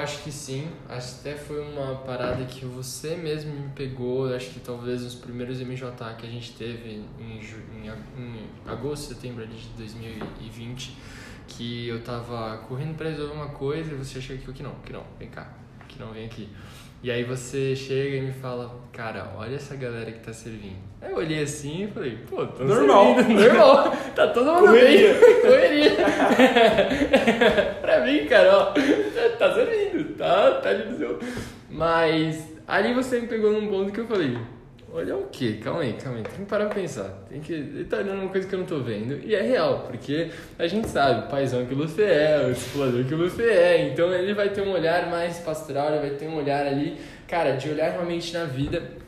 acho que sim, acho que até foi uma parada que você mesmo me pegou, acho que talvez os primeiros M J A que a gente teve em, ju- em, em agosto, setembro de dois mil e vinte, que eu tava correndo pra resolver uma coisa e você chega aqui, que não, que não, vem cá, que não, vem aqui. E aí você chega e me fala, cara, olha essa galera que tá servindo. Aí eu olhei assim e falei, pô, tô normal, servindo, normal, tá todo mundo correria. Bem, correria. Pra mim, cara, ó, tá servindo, tá, tá de visão. Mas ali você me pegou num ponto que eu falei, olha o quê? Calma aí, calma aí, tem que parar pra pensar. Tem que... Ele tá olhando uma coisa que eu não tô vendo. E é real, porque a gente sabe o paizão que você é, o explorador que você é. Então ele vai ter um olhar mais pastoral, ele vai ter um olhar ali, cara, de olhar realmente na vida.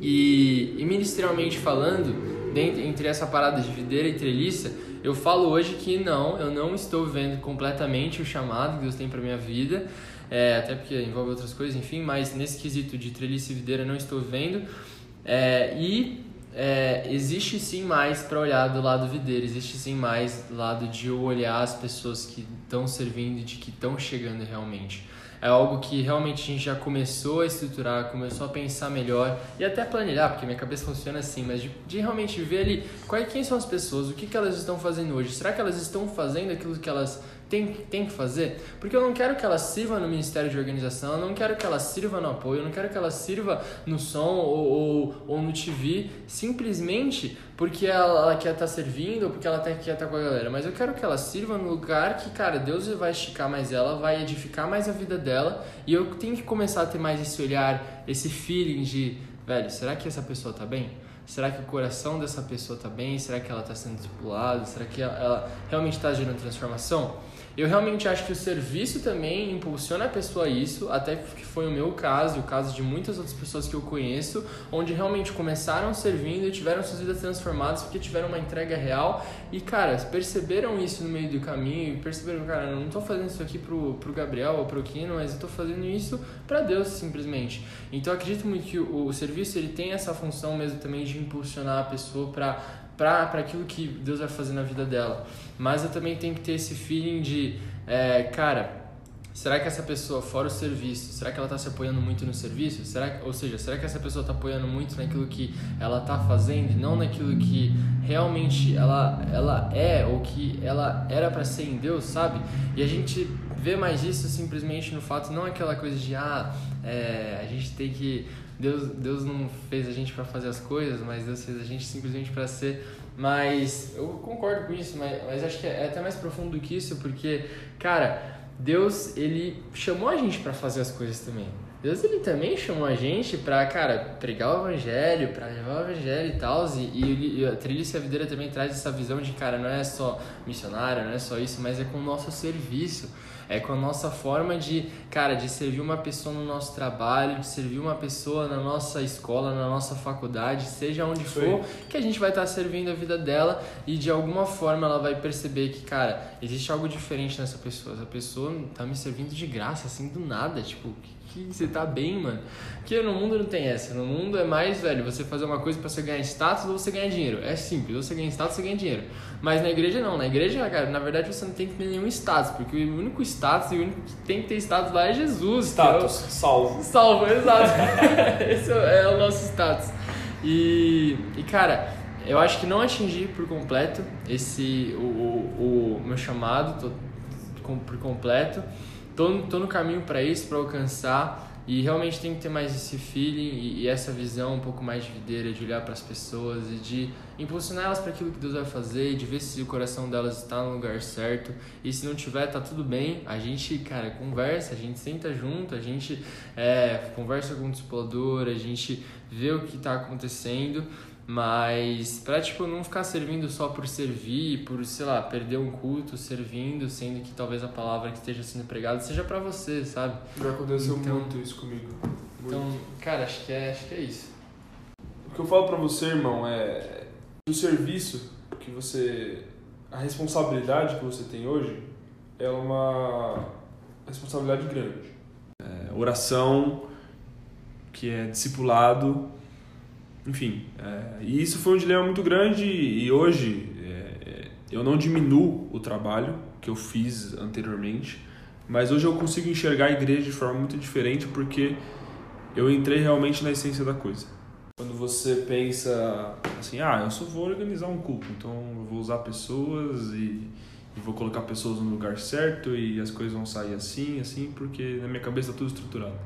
E, e ministerialmente falando, dentro, entre essa parada de videira e treliça, eu falo hoje que não, eu não estou vendo completamente o chamado que Deus tem pra minha vida. É, até porque envolve outras coisas, enfim. Mas nesse quesito de treliça e videira eu não estou vendo. É, e é, existe sim mais para olhar do lado videira, existe sim mais do lado de olhar as pessoas que estão servindo e de que estão chegando realmente. É algo que realmente a gente já começou a estruturar, começou a pensar melhor e até planejar, porque minha cabeça funciona assim, mas de, de realmente ver ali quais, quem são as pessoas, o que, que elas estão fazendo hoje, será que elas estão fazendo aquilo que elas tem, tem que fazer, porque eu não quero que ela sirva no Ministério de Organização, eu não quero que ela sirva no apoio, eu não quero que ela sirva no som ou, ou, ou no T V, simplesmente porque ela, ela quer estar tá servindo ou porque ela quer estar tá com a galera, mas eu quero que ela sirva no lugar que, cara, Deus vai esticar mais ela, vai edificar mais a vida dela, e eu tenho que começar a ter mais esse olhar, esse feeling de, velho, será que essa pessoa tá bem? Será que o coração dessa pessoa tá bem? Será que ela tá sendo discipulada? Será que ela, ela realmente tá gerando transformação? Eu realmente acho que o serviço também impulsiona a pessoa a isso, até que foi o meu caso, o caso de muitas outras pessoas que eu conheço, onde realmente começaram servindo e tiveram suas vidas transformadas porque tiveram uma entrega real e, cara, perceberam isso no meio do caminho e perceberam, cara, eu não tô fazendo isso aqui pro, pro Gabriel ou pro Kino, mas eu tô fazendo isso pra Deus, simplesmente. Então, eu acredito muito que o, o serviço, ele tem essa função mesmo também de impulsionar a pessoa pra... para aquilo que Deus vai fazer na vida dela. Mas eu também tenho que ter esse feeling de, é, cara, será que essa pessoa, fora o serviço, será que ela está se apoiando muito no serviço? Será, ou seja, será que essa pessoa está apoiando muito naquilo que ela está fazendo e não naquilo que realmente ela, ela é ou que ela era para ser em Deus, sabe? E a gente vê mais isso simplesmente no fato, não aquela coisa de, ah, é, a gente tem que... Deus, Deus não fez a gente para fazer as coisas, mas Deus fez a gente simplesmente para ser. Mas eu concordo com isso, mas, mas acho que é até mais profundo do que isso, porque, cara, Deus, ele chamou a gente para fazer as coisas também. Deus, ele também chamou a gente para, cara, pregar o evangelho, para levar o evangelho e tal, e, e a Treliça e a Videira também traz essa visão de, cara, não é só missionário, não é só isso, mas é com o nosso serviço. É com a nossa forma de, cara, de servir uma pessoa no nosso trabalho, de servir uma pessoa na nossa escola, na nossa faculdade, seja onde for, que a gente vai estar servindo a vida dela e de alguma forma ela vai perceber que, cara, existe algo diferente nessa pessoa. Essa pessoa tá me servindo de graça, assim, do nada, tipo, que, que você tá bem, mano? Porque no mundo não tem essa. No mundo é mais, velho, você fazer uma coisa pra você ganhar status ou você ganhar dinheiro. É simples, ou você ganha status, você ganha dinheiro. Mas na igreja não. Na igreja, cara, na verdade você não tem que ter nenhum status, porque o único status status, e o único que tem que ter status lá é Jesus. Status, salvo. Salvo, exato. Esse é o nosso status. E, e, cara, eu acho que não atingi por completo esse, o, o, o meu chamado, tô, com, por completo. Tô, tô no caminho para isso, para alcançar. E realmente tem que ter mais esse feeling e, e essa visão um pouco mais de videira, de olhar para as pessoas e de impulsionar elas para aquilo que Deus vai fazer, de ver se o coração delas está no lugar certo. E se não tiver, tá tudo bem. A gente, cara, conversa, a gente senta junto, a gente é, conversa com o discipulador, a gente vê o que está acontecendo. Mas pra, tipo, não ficar servindo só por servir, por, sei lá, perder um culto servindo, sendo que talvez a palavra que esteja sendo pregada seja pra você, sabe? Já aconteceu então, muito isso comigo. Muito. Então, cara, acho que, é, acho que é isso. O que eu falo pra você, irmão, é... O serviço que você... A responsabilidade que você tem hoje é uma responsabilidade grande. É, oração, que é discipulado... Enfim, é, e isso foi um dilema muito grande e hoje é, eu não diminuo o trabalho que eu fiz anteriormente, mas hoje eu consigo enxergar a igreja de forma muito diferente porque eu entrei realmente na essência da coisa. Quando você pensa assim, ah, eu só vou organizar um culto, então eu vou usar pessoas e, e vou colocar pessoas no lugar certo e as coisas vão sair assim, assim, porque na minha cabeça está tudo estruturado.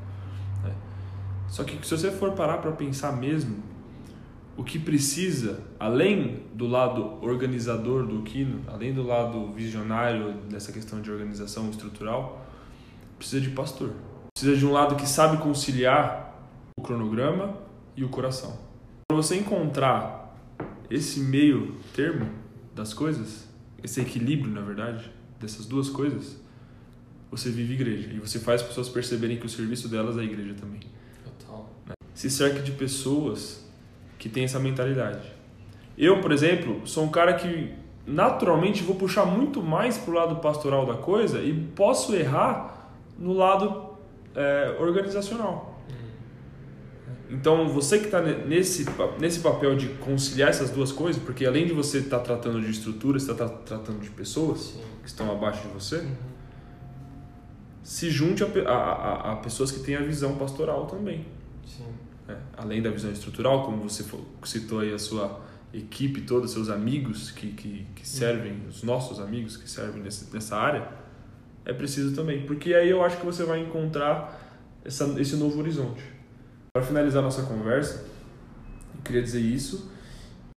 Né? Só que se você for parar para pensar mesmo, o que precisa, além do lado organizador do Kino, além do lado visionário dessa questão de organização estrutural, precisa de pastor. Precisa de um lado que sabe conciliar o cronograma e o coração. Para você encontrar esse meio termo das coisas, esse equilíbrio, na verdade, dessas duas coisas, você vive igreja. E você faz as pessoas perceberem que o serviço delas é a igreja também. Total. Se cerca de pessoas... que tem essa mentalidade. Eu, por exemplo, sou um cara que naturalmente vou puxar muito mais pro lado pastoral da coisa e posso errar no lado é, organizacional. Então, você que está nesse, nesse papel de conciliar essas duas coisas, porque além de você estar tá tratando de estrutura, você está tá tratando de pessoas Sim. que estão abaixo de você, uhum. se junte a, a, a pessoas que têm a visão pastoral também. Sim. Além da visão estrutural, como você citou aí a sua equipe toda, seus amigos que, que, que servem, os nossos amigos que servem nessa área, é preciso também, porque aí eu acho que você vai encontrar essa, esse novo horizonte. Para finalizar nossa conversa, eu queria dizer isso,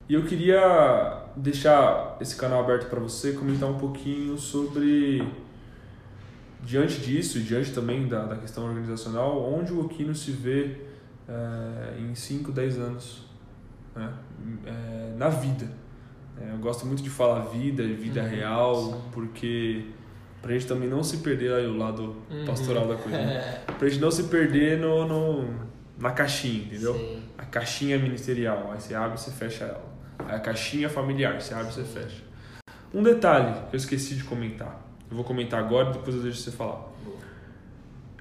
e eu queria deixar esse canal aberto para você comentar um pouquinho sobre, diante disso e diante também da, da questão organizacional, onde o Occhino se vê é, em cinco, dez anos, né? É, na vida. É, eu gosto muito de falar vida e vida uhum, real, sim. Porque pra gente também não se perder aí o lado uhum. pastoral da coisa, né? Pra gente não se perder no, no, na caixinha, entendeu? Sim. A caixinha ministerial, aí você abre e você fecha ela. A caixinha familiar, você abre e você fecha. Um detalhe que eu esqueci de comentar, eu vou comentar agora e depois eu deixo você falar.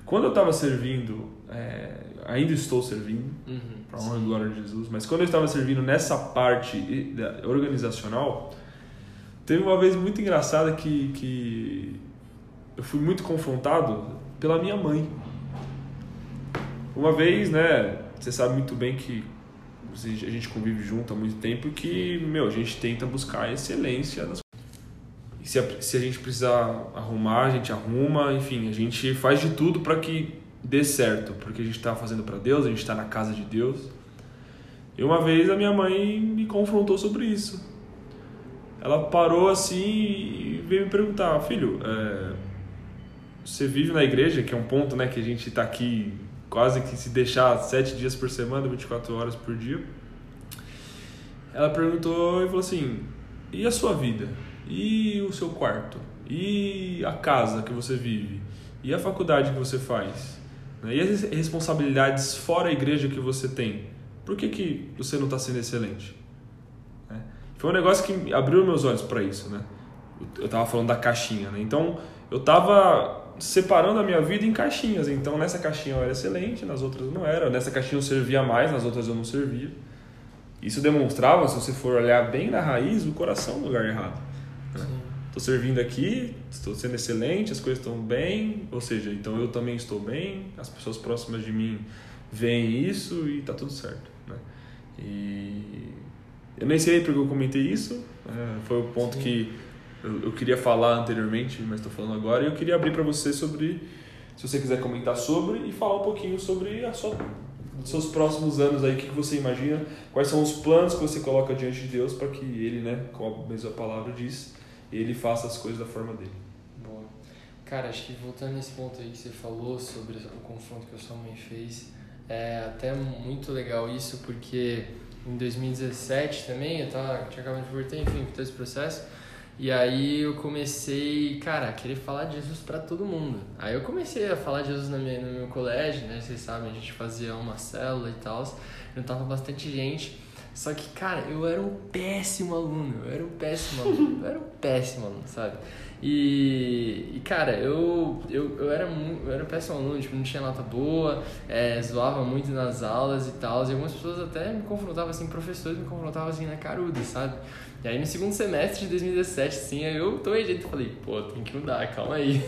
Quando eu estava servindo, é, ainda estou servindo, uhum, para a honra e glória de Jesus, mas quando eu estava servindo nessa parte organizacional, teve uma vez muito engraçada que, que eu fui muito confrontado pela minha mãe. Uma vez, né, você sabe muito bem que a gente convive junto há muito tempo e que, meu, a gente tenta buscar a excelência nas coisas. Se a, se a gente precisar arrumar, a gente arruma, enfim, a gente faz de tudo para que dê certo, porque a gente está fazendo para Deus, a gente está na casa de Deus. E uma vez a minha mãe me confrontou sobre isso. Ela parou assim e veio me perguntar: filho, é, você vive na igreja, que é um ponto, né, que a gente está aqui quase que se deixar sete dias por semana, vinte e quatro horas por dia. Ela perguntou e falou assim: e a sua vida? E o seu quarto? E a casa que você vive? E a faculdade que você faz? E as responsabilidades fora a igreja que você tem? Por que que você não está sendo excelente? Foi um negócio que abriu meus olhos para isso, né? Eu estava falando da caixinha, né? Então, eu estava separando a minha vida em caixinhas. Então, nessa caixinha eu era excelente, nas outras eu não era. Nessa caixinha eu servia mais, nas outras eu não servia. Isso demonstrava, se você for olhar bem na raiz, o coração no lugar errado. Estou servindo aqui, estou sendo excelente, as coisas estão bem, ou seja, então eu também estou bem, as pessoas próximas de mim veem isso e está tudo certo, né? E eu nem sei porque eu comentei isso, é, foi o ponto Sim. que eu, eu queria falar anteriormente, mas estou falando agora, e eu queria abrir para você sobre, se você quiser comentar sobre e falar um pouquinho sobre a sua, os seus próximos anos aí, o que você imagina, quais são os planos que você coloca diante de Deus para que ele, né, como a mesma palavra diz, ele faça as coisas da forma dele. Boa. Cara, acho que voltando nesse ponto aí que você falou sobre o confronto que a sua mãe fez, é até muito legal isso, porque em dois mil e dezessete também, eu tava, tinha acabado de voltar, enfim, com todo esse processo, e aí eu comecei, cara, a querer falar de Jesus pra todo mundo. Aí eu comecei a falar de Jesus no meu, no meu colégio, né, vocês sabem, a gente fazia uma célula e tal, juntava bastante gente. Só que, cara, eu era um péssimo aluno, eu era um péssimo aluno, eu era um péssimo aluno, sabe? E, e cara, eu, eu, eu, era muito, eu era um péssimo aluno, tipo, não tinha nota boa, é, zoava muito nas aulas e tal, e algumas pessoas até me confrontavam, assim, professores me confrontavam, assim, na caruda, sabe? E aí no segundo semestre de dois mil e dezessete, assim, eu tomei jeito e falei, pô, tem que mudar, calma aí.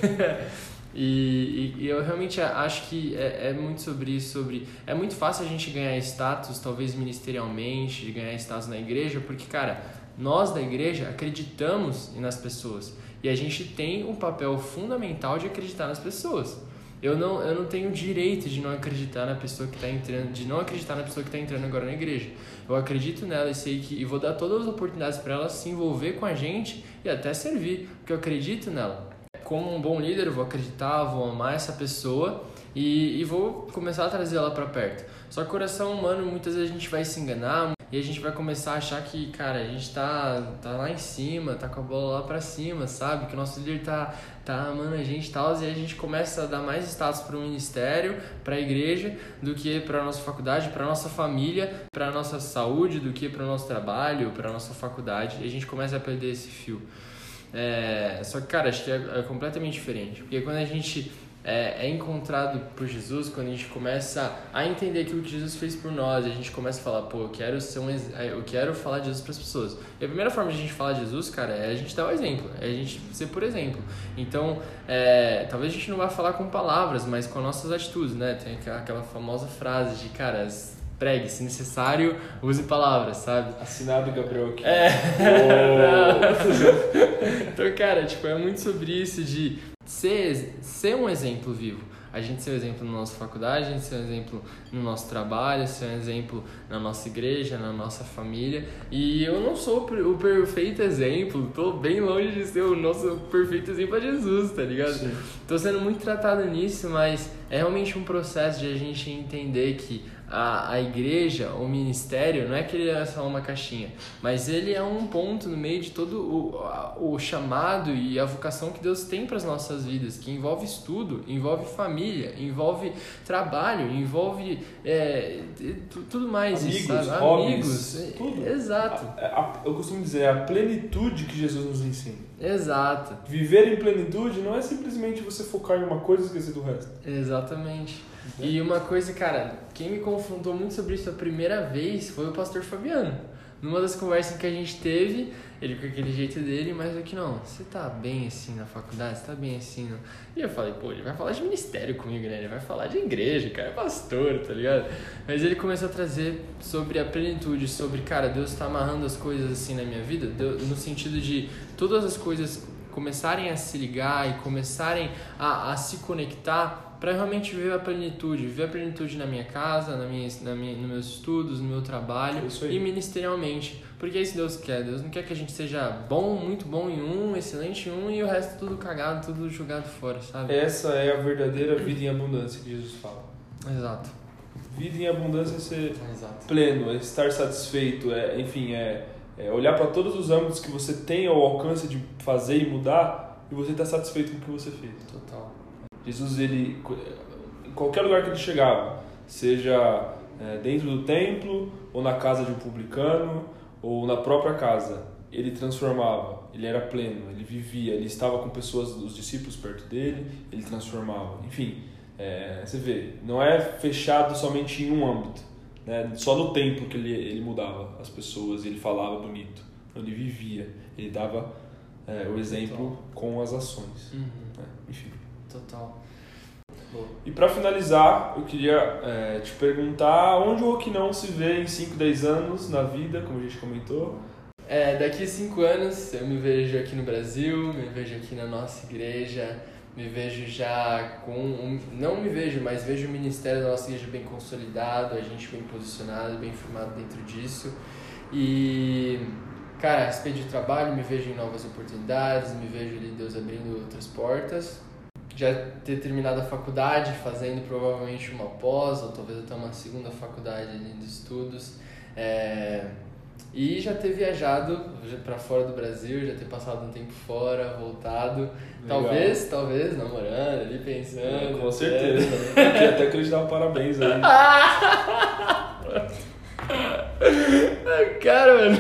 E, e, e eu realmente acho que é, é muito sobre isso, sobre... É muito fácil a gente ganhar status, talvez ministerialmente, de ganhar status na igreja, porque, cara, nós da igreja acreditamos nas pessoas. E a gente tem um papel fundamental de acreditar nas pessoas. Eu não, eu não tenho direito de não acreditar na pessoa que está entrando, de não acreditar na pessoa que está entrando agora na igreja. Eu acredito nela e sei que e vou dar todas as oportunidades para ela se envolver com a gente e até servir, porque eu acredito nela. Como um bom líder, eu vou acreditar, vou amar essa pessoa e, e vou começar a trazer ela pra perto. Só que o coração humano, muitas vezes a gente vai se enganar e a gente vai começar a achar que, cara, a gente tá, tá lá em cima, tá com a bola lá pra cima, sabe? Que o nosso líder tá, tá amando a gente e tal, e a gente começa a dar mais status pro ministério, pra igreja, do que pra nossa faculdade, pra nossa família, pra nossa saúde, do que pro nosso trabalho, pra nossa faculdade. E a gente começa a perder esse fio. É, só que, cara, acho que é, é completamente diferente, porque quando a gente é, é encontrado por Jesus, quando a gente começa a entender aquilo que Jesus fez por nós, a gente começa a falar, pô, eu quero ser um, eu quero falar de Jesus para as pessoas. E a primeira forma de a gente falar de Jesus, cara, é a gente dar o exemplo, é a gente ser por exemplo. Então, é, talvez a gente não vá falar com palavras, mas com nossas atitudes, né? Tem aquela famosa frase de, cara, pregue, se necessário, use palavras, sabe? Assinado Gabriel Occhino. É. Oh. Então, cara, tipo, é muito sobre isso de ser, ser um exemplo vivo. A gente ser um exemplo na nossa faculdade, a gente ser um exemplo no nosso trabalho, ser um exemplo na nossa igreja, na nossa família. E eu não sou o perfeito exemplo, tô bem longe de ser o nosso perfeito exemplo a Jesus, tá ligado? Sim. Tô sendo muito tratado nisso, mas é realmente um processo de a gente entender que a, a igreja, o ministério, não é que ele é só uma caixinha, mas ele é um ponto no meio de todo o, a, o chamado e a vocação que Deus tem para as nossas vidas, que envolve estudo, envolve família, envolve trabalho, envolve é, tudo mais. Amigos, isso, sabe? Hobbies, amigos, tudo. Exato. A, a, eu costumo dizer, a plenitude que Jesus nos ensina. Exato. Viver em plenitude não é simplesmente você focar em uma coisa e esquecer do resto. Exatamente. E uma coisa, cara, quem me confrontou muito sobre isso a primeira vez foi o pastor Fabiano. Numa das conversas que a gente teve, ele com aquele jeito dele, mas eu que não, você tá bem assim na faculdade, você tá bem assim, não? E eu falei, pô, ele vai falar de ministério comigo, né? Ele vai falar de igreja, cara, é pastor, tá ligado? Mas ele começou a trazer sobre a plenitude, sobre, cara, Deus tá amarrando as coisas assim na minha vida, no sentido de todas as coisas começarem a se ligar e começarem a, a se conectar, para realmente viver a plenitude, viver a plenitude na minha casa, na minha, na minha, nos meus estudos, no meu trabalho e ministerialmente. Porque é isso que Deus quer. Deus não quer que a gente seja bom, muito bom em um, excelente em um e o resto tudo cagado, tudo jogado fora, sabe? Essa é a verdadeira vida em abundância que Jesus fala. Exato. Vida em abundância é ser Exato. pleno, é estar satisfeito, é, enfim, é, é olhar para todos os âmbitos que você tem ao alcance de fazer e mudar e você tá satisfeito com o que você fez. Total. Jesus, ele, em qualquer lugar que ele chegava, seja é, dentro do templo, ou na casa de um publicano, ou na própria casa, ele transformava, ele era pleno, ele vivia, ele estava com pessoas, os discípulos perto dele, ele transformava. Enfim, é, você vê, não é fechado somente em um âmbito, né? Só no templo que ele, ele mudava as pessoas, ele falava bonito, ele vivia, ele dava é, o exemplo com as ações. Uhum. Né? Enfim. Total. E para finalizar, eu queria é, te perguntar onde o Ochinão se vê em cinco, dez anos na vida, como a gente comentou. É, daqui a cinco anos eu me vejo aqui no Brasil, me vejo aqui na nossa igreja, me vejo já com... Um, não me vejo, mas vejo o ministério da nossa igreja bem consolidado, a gente bem posicionado, bem firmado dentro disso. E... Cara, a respeito de trabalho, me vejo em novas oportunidades, me vejo ali Deus abrindo outras portas. Já ter terminado a faculdade, fazendo provavelmente uma pós, ou talvez até uma segunda faculdade ali de estudos. É... E já ter viajado para fora do Brasil, já ter passado um tempo fora, voltado. Legal. Talvez, talvez, namorando ali, pensando. Com certeza. Né? Aqui até que eles dão parabéns aí. Cara, mano.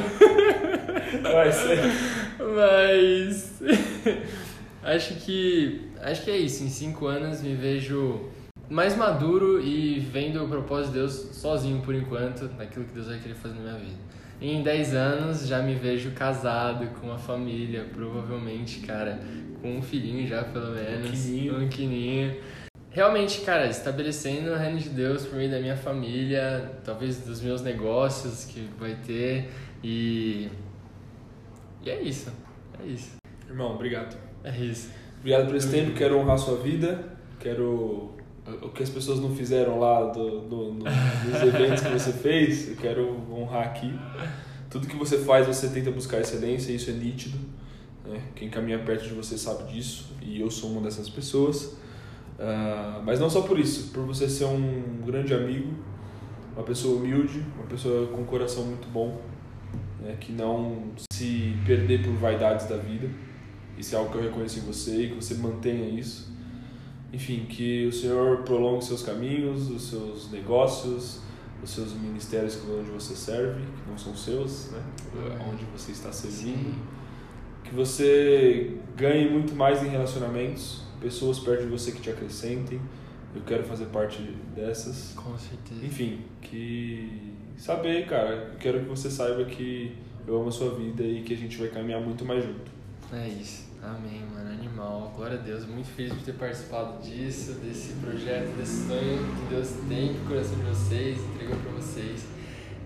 Vai ser. Mas... Acho que... Acho que é isso, em cinco anos me vejo mais maduro e vendo o propósito de Deus sozinho por enquanto, naquilo que Deus vai querer fazer na minha vida. Em dez anos já me vejo casado, com uma família, provavelmente, cara, com um filhinho já pelo menos, um quininho. Realmente, cara, estabelecendo o reino de Deus por meio da minha família, talvez dos meus negócios que vai ter e... E é isso, é isso. Irmão, obrigado. É isso. Obrigado por esse tempo, quero honrar sua vida, quero o que as pessoas não fizeram lá do, do, do, dos eventos que você fez, eu quero honrar aqui. Tudo que você faz, você tenta buscar excelência, isso é nítido, né? Quem caminha perto de você sabe disso, e eu sou uma dessas pessoas. Uh, mas não só por isso, por você ser um grande amigo, uma pessoa humilde, uma pessoa com um coração muito bom, né? Que não se perder por vaidades da vida. Isso é algo que eu reconheço em você e que você mantenha isso. Enfim, que o Senhor prolongue os seus caminhos, os seus negócios, os seus ministérios onde você serve, que não são seus, né? Onde você está servindo. Sim. Que você ganhe muito mais em relacionamentos, pessoas perto de você que te acrescentem. Eu quero fazer parte dessas. Com certeza. Enfim, que... Saber, cara, eu quero que você saiba que eu amo a sua vida e que a gente vai caminhar muito mais junto. É isso, amém, mano, animal, glória a Deus, muito feliz por ter participado disso, desse projeto, desse sonho que Deus tem pro coração de vocês, entregou pra vocês,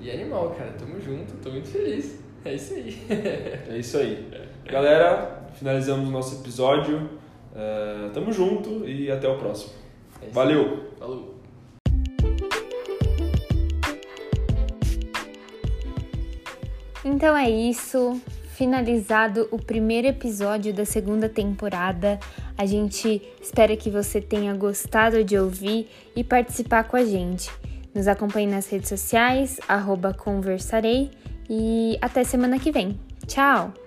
e animal, cara, tamo junto, tô muito feliz, é isso aí. É isso aí, galera, finalizamos o nosso episódio, Uh, tamo junto e até o próximo. É Valeu! Falou! Então é isso. Finalizado o primeiro episódio da segunda temporada. A gente espera que você tenha gostado de ouvir e participar com a gente. Nos acompanhe nas redes sociais, arroba conversarei, e até semana que vem. Tchau!